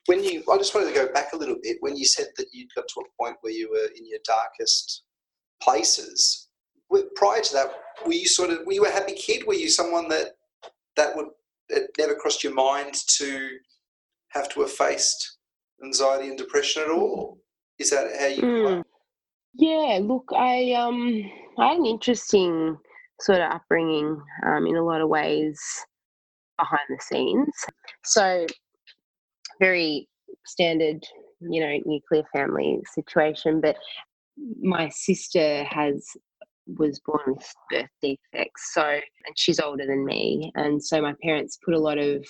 when you, I just wanted to go back a little bit, when you said that you got to a point where you were in your darkest places, prior to that, were you sort of, were you a happy kid? Were you someone that, that would, it never crossed your mind to have to have faced anxiety and depression at all? Is that how you? Mm. Yeah, look, I, um, I had an interesting sort of upbringing um, in a lot of ways behind the scenes. So very standard, you know, nuclear family situation, but my sister has was born with birth defects, so, and she's older than me, and so my parents put a lot of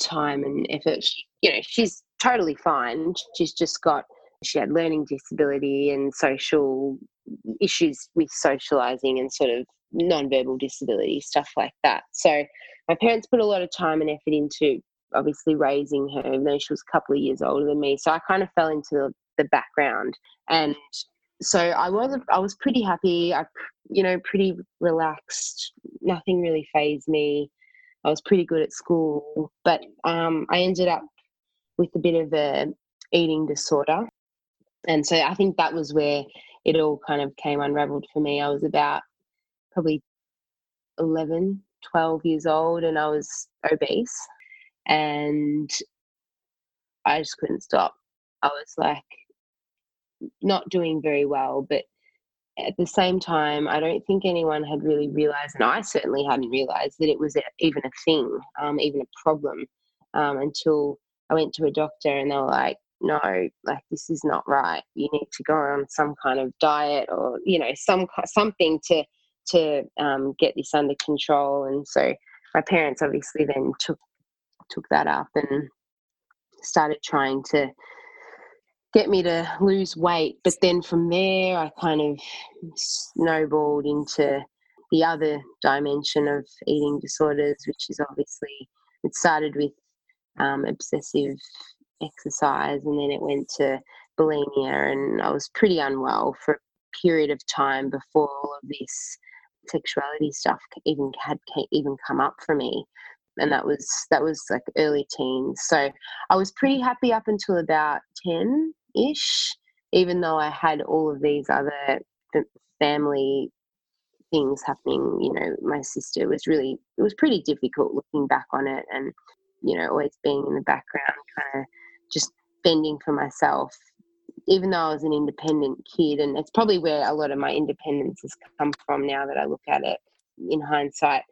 time and effort. She, you know, she's totally fine. She's just got, she had learning disability and social issues with socialising and sort of non-verbal disability, stuff like that. So my parents put a lot of time and effort into obviously raising her, even though she was a couple of years older than me. So I kind of fell into the, the background. And so I was I was pretty happy, I, you know, pretty relaxed. Nothing really fazed me. I was pretty good at school. But um, I ended up with a bit of a eating disorder. And so I think that was where it all kind of came unravelled for me. I was about probably eleven, twelve years old and I was obese and I just couldn't stop. I was like not doing very well, but at the same time, I don't think anyone had really realised, and I certainly hadn't realised, that it was even a thing, um, even a problem, um, until I went to a doctor and they were like, no, like this is not right. You need to go on some kind of diet or, you know, some something to to um, get this under control. And so my parents obviously then took took that up and started trying to get me to lose weight. But then from there, I kind of snowballed into the other dimension of eating disorders, which is obviously, it started with um, obsessive exercise and then it went to bulimia, and I was pretty unwell for a period of time before all of this sexuality stuff even had even come up for me, and that was that was like early teens. So I was pretty happy up until about ten-ish, even though I had all of these other family things happening. You know, my sister was really, it was pretty difficult looking back on it, and you know, always being in the background, kind of just bending for myself, even though I was an independent kid. And it's probably where a lot of my independence has come from now that I look at it in hindsight,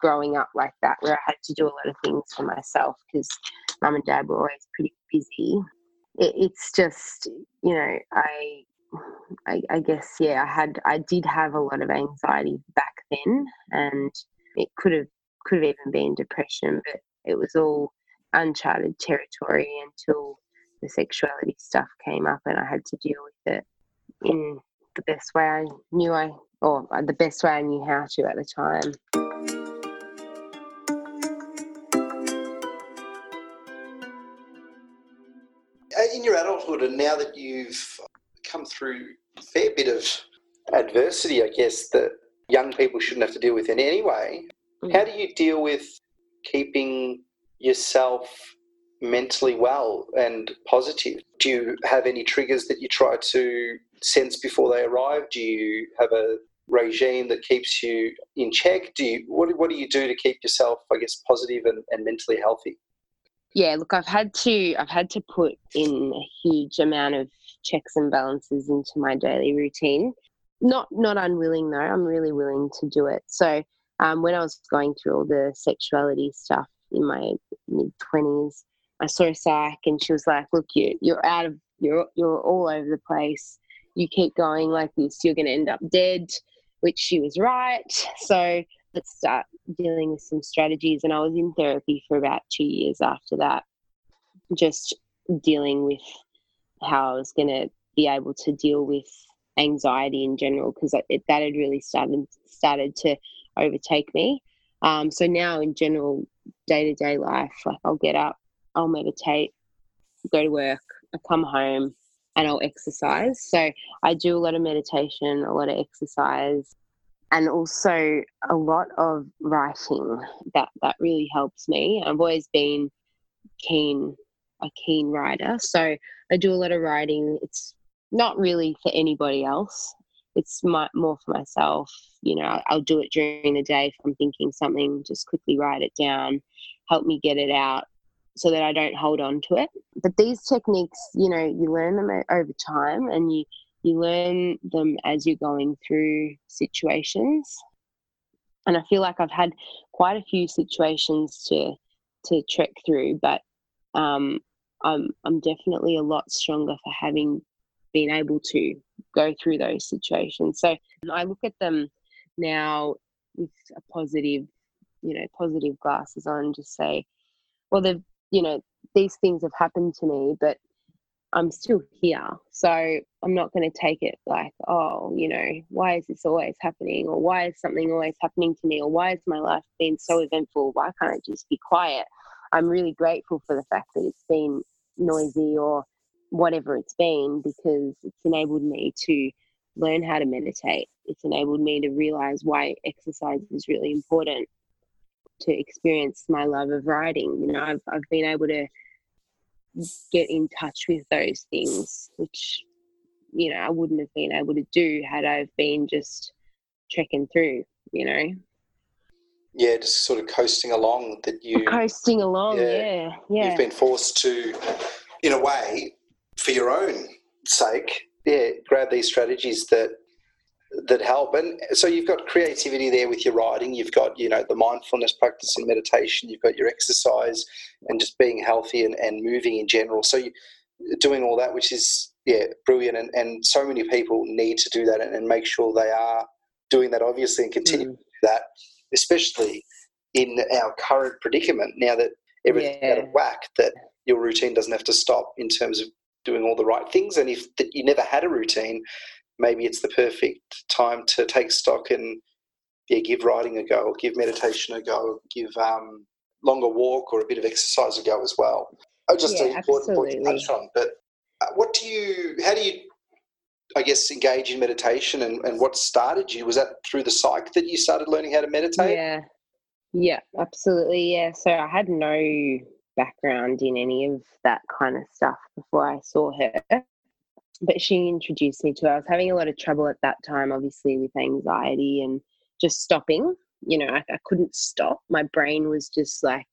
growing up like that, where I had to do a lot of things for myself because mum and dad were always pretty busy. It, it's just, you know, I, I, I guess, yeah, I had, I did have a lot of anxiety back then, and it could have, could have even been depression, but it was all uncharted territory until the sexuality stuff came up and I had to deal with it in the best way I knew I, or the best way I knew how to at the time. In your adulthood, and now that you've come through a fair bit of adversity, I guess, that young people shouldn't have to deal with in any way. Mm. How do you deal with keeping yourself mentally well and positive? Do you have any triggers that you try to sense before they arrive? Do you have a regime that keeps you in check? Do you what, what do you do to keep yourself, I guess, positive and, and mentally healthy? Yeah, look, I've had to I've had to put in a huge amount of checks and balances into my daily routine. Not not unwilling though. I'm really willing to do it. So um, when I was going through all the sexuality stuff in my mid twenties, I saw a psych and she was like, "Look, you you're out of you're you're all over the place. You keep going like this, you're going to end up dead," which she was right. So let's start dealing with some strategies. And I was in therapy for about two years after that, just dealing with how I was going to be able to deal with anxiety in general, because that had really started started to overtake me. Um, so now in general, day-to-day life, like I'll get up, I'll meditate, go to work, I come home, and I'll exercise. So I do a lot of meditation, a lot of exercise, and also a lot of writing. That that really helps me. I've always been keen, a keen writer. So I do a lot of writing. It's not really for anybody else. It's my, more for myself. You know, I'll, I'll do it during the day. If I'm thinking something, just quickly write it down, help me get it out, so that I don't hold on to it. But these techniques, you know, you learn them over time, and you, you learn them as you're going through situations. And I feel like I've had quite a few situations to to trek through, but um, I'm I'm definitely a lot stronger for having been able to go through those situations. So I look at them now with a positive, you know, positive glasses on, just say, well, they've, you know, these things have happened to me, but I'm still here. So I'm not going to take it like, oh, you know, why is this always happening? Or why is something always happening to me? Or why has my life been so eventful? Why can't I just be quiet? I'm really grateful for the fact that it's been noisy or whatever it's been, because it's enabled me to learn how to meditate. It's enabled me to realize why exercise is really important, to experience my love of writing. You know, I've I've been able to get in touch with those things, which, you know, I wouldn't have been able to do had I been just trekking through, you know. Yeah, just sort of coasting along that you... Coasting along, yeah, yeah. yeah. You've been forced to, in a way, for your own sake, yeah, grab these strategies that that help. And so you've got creativity there with your writing, you've got, you know, the mindfulness practice and meditation, you've got your exercise and just being healthy and, and moving in general. So you're doing all that, which is, yeah, brilliant. And, and so many people need to do that and, and make sure they are doing that, obviously, and continue mm. to do that, especially in our current predicament now that everything's yeah. out of whack, that your routine doesn't have to stop in terms of doing all the right things. And if that you never had a routine, maybe it's the perfect time to take stock and yeah, give writing a go, or give meditation a go, give um, longer walk or a bit of exercise a go as well. Oh, just yeah, an important point to touch on. But what do you? How do you? I guess engage in meditation, and, and what started you? Was that through the psych that you started learning how to meditate? Yeah, yeah, absolutely. Yeah. So I had no background in any of that kind of stuff before I saw her. But she introduced me to it. I was having a lot of trouble at that time, obviously, with anxiety and just stopping. You know, I, I couldn't stop. My brain was just like,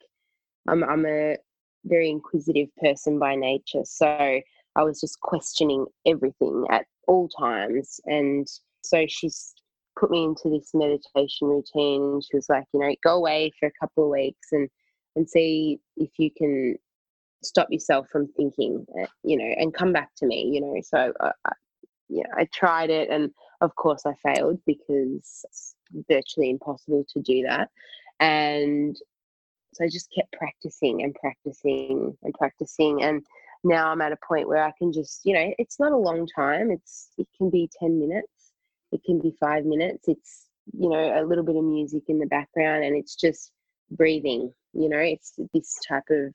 I'm, I'm a very inquisitive person by nature. So I was just questioning everything at all times. And so she's put me into this meditation routine. She was like, you know, go away for a couple of weeks and, and see if you can stop yourself from thinking, you know, and come back to me, you know. So I, I, you know, I tried it, and of course I failed, because it's virtually impossible to do that. And so I just kept practicing and practicing and practicing, and now I'm at a point where I can just, you know, it's not a long time. It's it can be ten minutes, it can be five minutes, it's, you know, a little bit of music in the background, and it's just breathing. You know, it's this type of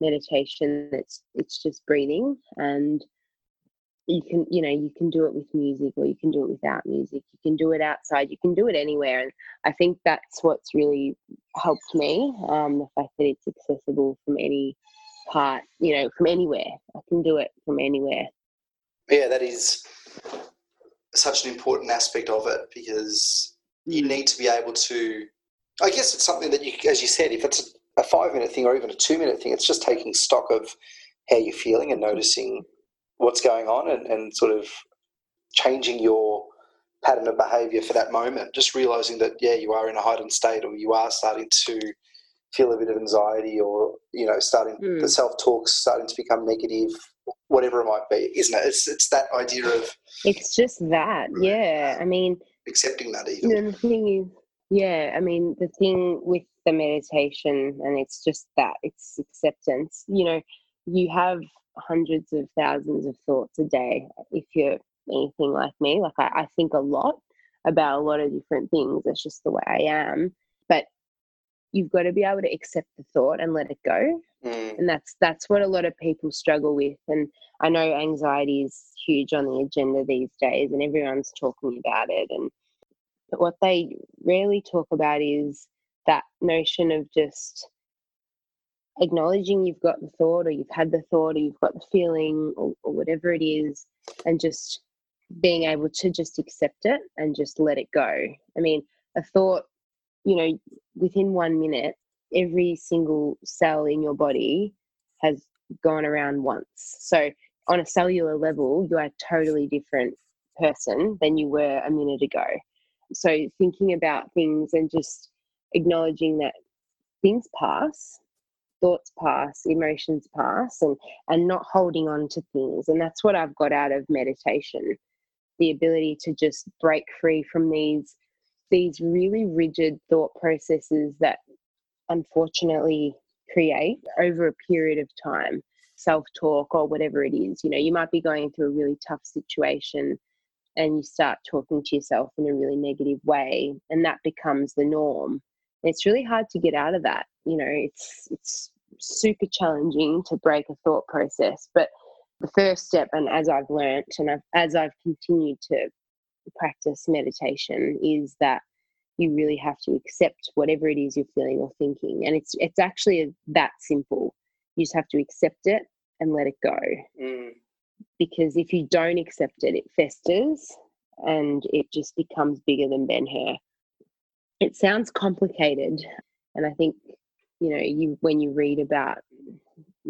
meditation that's it's just breathing, and you can, you know, you can do it with music, or you can do it without music. You can do it outside. You can do it anywhere. And I think that's what's really helped me. Um, the fact that it's accessible from any part, you know, from anywhere. I can do it from anywhere. Yeah, that is such an important aspect of it, because you need to be able to, I guess it's something that you, as you said, if it's a five minute thing or even a two minute thing, it's just taking stock of how you're feeling and noticing what's going on, and, and sort of changing your pattern of behaviour for that moment, just realising that, yeah, you are in a heightened state, or you are starting to feel a bit of anxiety, or, you know, starting mm. the self-talk's starting to become negative, whatever it might be, isn't it? It's it's that idea of... It's just that, yeah. I mean... Accepting that even. You know, the thing is, yeah, I mean, the thing with the meditation, and it's just that, it's acceptance. You know, you have hundreds of thousands of thoughts a day if you're anything like me. Like I, I think a lot about a lot of different things. That's just the way I am. But you've got to be able to accept the thought and let it go. Mm. And that's that's what a lot of people struggle with. And I know anxiety is huge on the agenda these days, and everyone's talking about it. And but what they rarely talk about is that notion of just acknowledging you've got the thought, or you've had the thought, or you've got the feeling, or, or whatever it is, and just being able to just accept it and just let it go. I mean, a thought, you know, within one minute, every single cell in your body has gone around once. So on a cellular level, you are a totally different person than you were a minute ago. So thinking about things and just acknowledging that things pass, thoughts pass, emotions pass, and, and not holding on to things. And that's what I've got out of meditation, the ability to just break free from these these really rigid thought processes that unfortunately create over a period of time, self-talk or whatever it is. You know, you might be going through a really tough situation and you start talking to yourself in a really negative way, and that becomes the norm. It's really hard to get out of that. You know, it's it's super challenging to break a thought process. But the first step, and as I've learnt and I've, as I've continued to practice meditation, is that you really have to accept whatever it is you're feeling or thinking. And it's it's actually that simple. You just have to accept it and let it go. Mm. Because if you don't accept it, it festers and it just becomes bigger than Ben-Hur. It sounds complicated, and I think, you know, you when you read about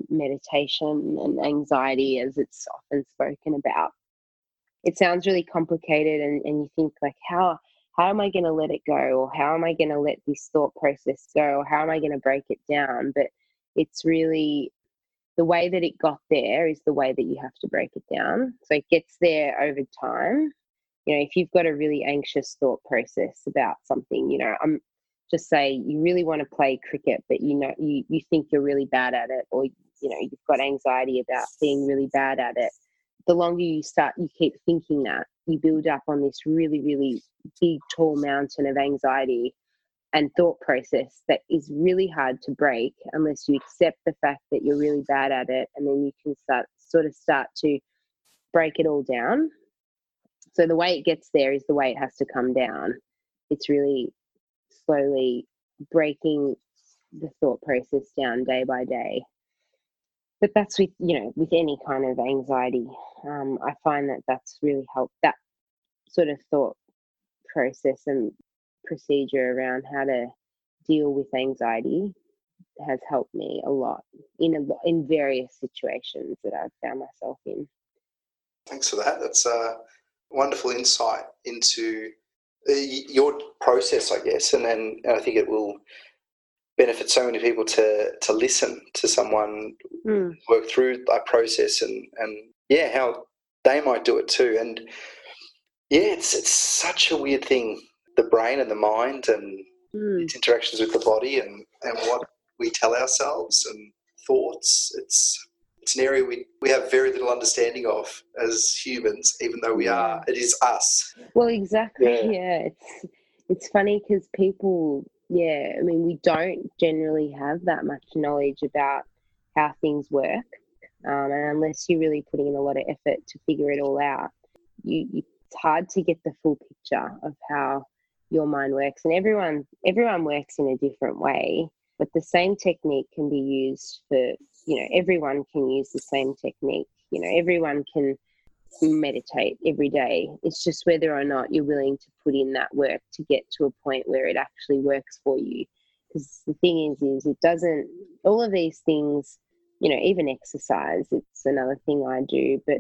meditation and anxiety, as it's often spoken about, it sounds really complicated, and, and you think, like, how how am I going to let it go, or how am I going to let this thought process go, or how am I going to break it down? But it's really the way that it got there is the way that you have to break it down. So it gets there over time. You know, if you've got a really anxious thought process about something, you know, I'm just say you really want to play cricket, but you know, you, you think you're really bad at it, or, you know, you've got anxiety about being really bad at it. The longer you start, you keep thinking that, you build up on this really, really big, tall mountain of anxiety and thought process that is really hard to break unless you accept the fact that you're really bad at it. And then you can start sort of start to break it all down. So the way it gets there is the way it has to come down. It's really slowly breaking the thought process down day by day. But that's with, you know, with any kind of anxiety. Um, I find that that's really helped, that sort of thought process and procedure around how to deal with anxiety has helped me a lot in a, in various situations that I've found myself in. Thanks for that. That's uh wonderful insight into your process, I guess, and then I think it will benefit so many people to to listen to someone mm. work through that process, and, and yeah, how they might do it too. And yeah, it's it's such a weird thing, the brain and the mind and mm. its interactions with the body and, and what we tell ourselves and thoughts. It's It's an area we, we have very little understanding of as humans, even though we are, it is us. Well, exactly, yeah. yeah. It's it's funny because people, yeah, I mean, we don't generally have that much knowledge about how things work. Um, and unless you're really putting in a lot of effort to figure it all out, you, you, it's hard to get the full picture of how your mind works. And everyone, everyone works in a different way, but the same technique can be used for, you know, everyone can use the same technique. You know, everyone can meditate every day. It's just whether or not you're willing to put in that work to get to a point where it actually works for you. Because the thing is, is it doesn't, all of these things, you know, even exercise, it's another thing I do, but,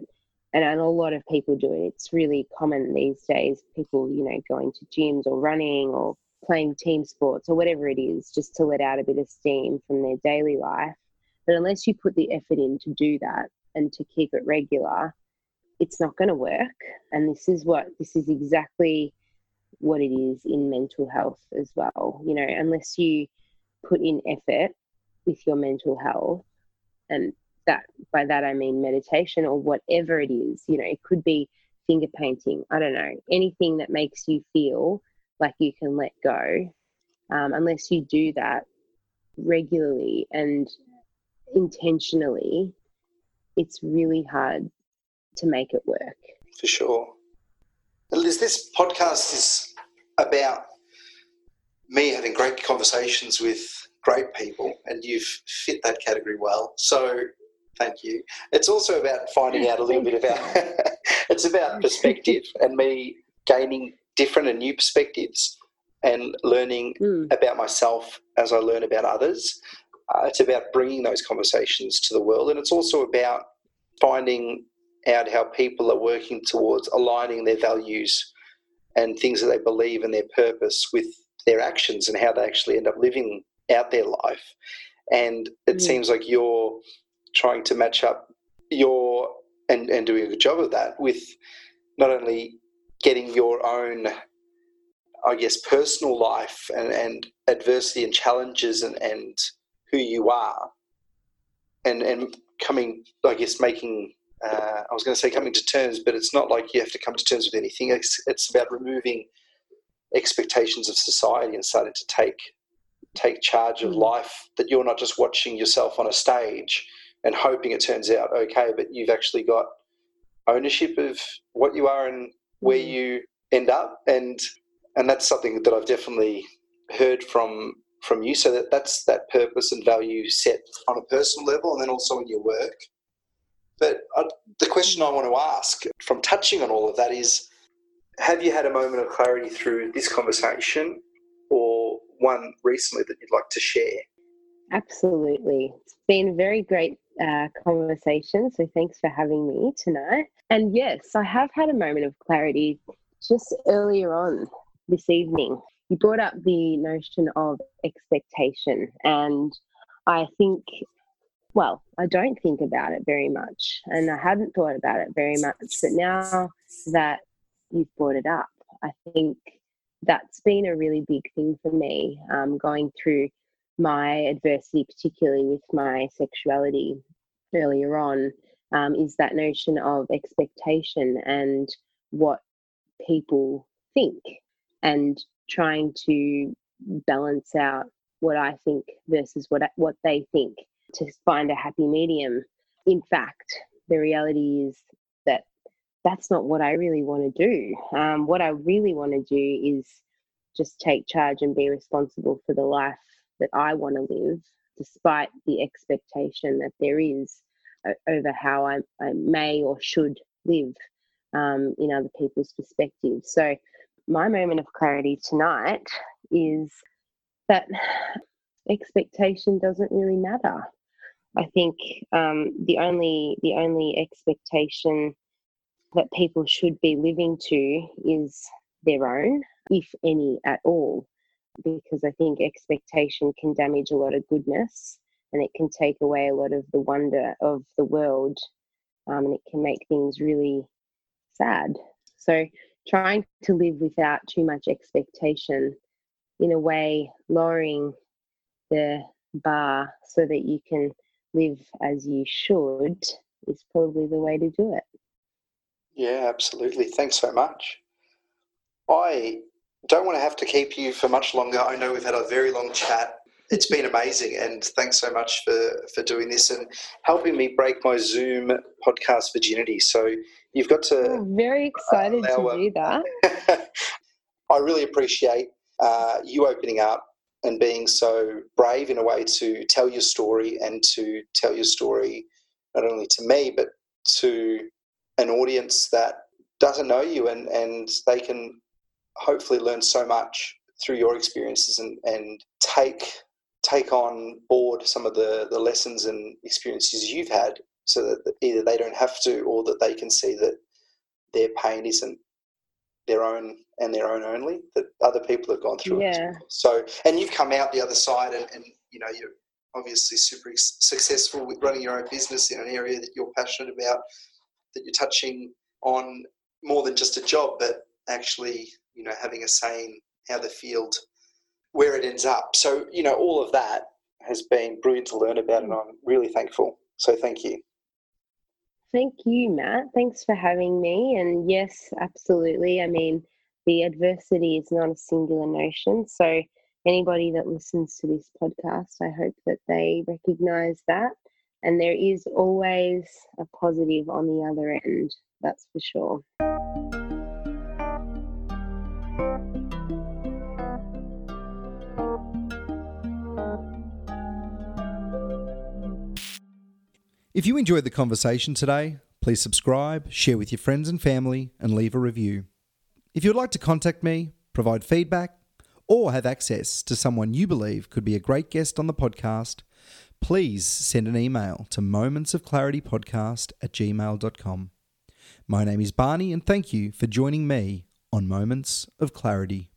and a lot of people do it. It's really common these days, people, you know, going to gyms or running or playing team sports or whatever it is, just to let out a bit of steam from their daily life. But unless you put the effort in to do that and to keep it regular, it's not going to work. And this is what, this is exactly what it is in mental health as well. You know, unless you put in effort with your mental health, and that, by that I mean meditation or whatever it is, you know, it could be finger painting, I don't know, anything that makes you feel like you can let go. Um, unless you do that regularly and intentionally, it's really hard to make it work. For sure. Liz, this podcast is about me having great conversations with great people, and you've fit that category well. So thank you. It's also about finding out a little bit about, it's about perspective and me gaining different and new perspectives and learning mm. about myself as I learn about others. Uh, it's about bringing those conversations to the world, and it's also about finding out how people are working towards aligning their values and things that they believe and their purpose with their actions and how they actually end up living out their life. And it mm. seems like you're trying to match up your and, and doing a good job of that with not only getting your own, I guess, personal life and, and adversity and challenges and, and who you are and, and coming, I guess, making... Uh, I was going to say coming to terms, but it's not like you have to come to terms with anything. It's, it's about removing expectations of society and starting to take take charge of life, that you're not just watching yourself on a stage and hoping it turns out okay, but you've actually got ownership of what you are and where you end up. And and that's something that I've definitely heard from from you. So that, that's that purpose and value set on a personal level and then also in your work. But the question I want to ask from touching on all of that is, have you had a moment of clarity through this conversation or one recently that you'd like to share? Absolutely. It's been a very great uh, conversation, so thanks for having me tonight. And yes, I have had a moment of clarity just earlier on this evening. You brought up the notion of expectation, and I think... Well, I don't think about it very much, and I hadn't thought about it very much, but now that you've brought it up, I think that's been a really big thing for me, um, going through my adversity, particularly with my sexuality earlier on, um, is that notion of expectation and what people think, and trying to balance out what I think versus what what they think, to find a happy medium. In fact, the reality is that that's not what I really want to do. Um, what I really want to do is just take charge and be responsible for the life that I want to live, despite the expectation that there is over how I, I may or should live um, in other people's perspectives. So my moment of clarity tonight is that expectation doesn't really matter. I think um, the only the only expectation that people should be living to is their own, if any at all, because I think expectation can damage a lot of goodness, and it can take away a lot of the wonder of the world, um, and it can make things really sad. So trying to live without too much expectation, in a way lowering the bar so that you can live as you should, is probably the way to do it. Yeah, absolutely. Thanks so much. I don't want to have to keep you for much longer. I know we've had a very long chat. It's been amazing, and thanks so much for, for doing this and helping me break my Zoom podcast virginity. So you've got to... I'm very excited uh, to do that. I really appreciate uh, you opening up and being so brave in a way to tell your story, and to tell your story not only to me but to an audience that doesn't know you, and, and they can hopefully learn so much through your experiences and, and take... take on board some of the, the lessons and experiences you've had, so that either they don't have to, or that they can see that their pain isn't their own and their own only, that other people have gone through yeah. it. So, and you've come out the other side, and, and you know, you're obviously super successful with running your own business in an area that you're passionate about, that you're touching on more than just a job, but actually, you know, having a say in how the field, where it ends up. So, you know, all of that has been brilliant to learn about, and I'm really thankful. So thank you. Thank you, Matt. Thanks for having me. And yes, absolutely. I mean, the adversity is not a singular notion. So anybody that listens to this podcast, I hope that they recognise that. And there is always a positive on the other end, that's for sure. If you enjoyed the conversation today, please subscribe, share with your friends and family, and leave a review. If you would like to contact me, provide feedback, or have access to someone you believe could be a great guest on the podcast, please send an email to momentsofclaritypodcast at gmail dot com. My name is Barney, and thank you for joining me on Moments of Clarity.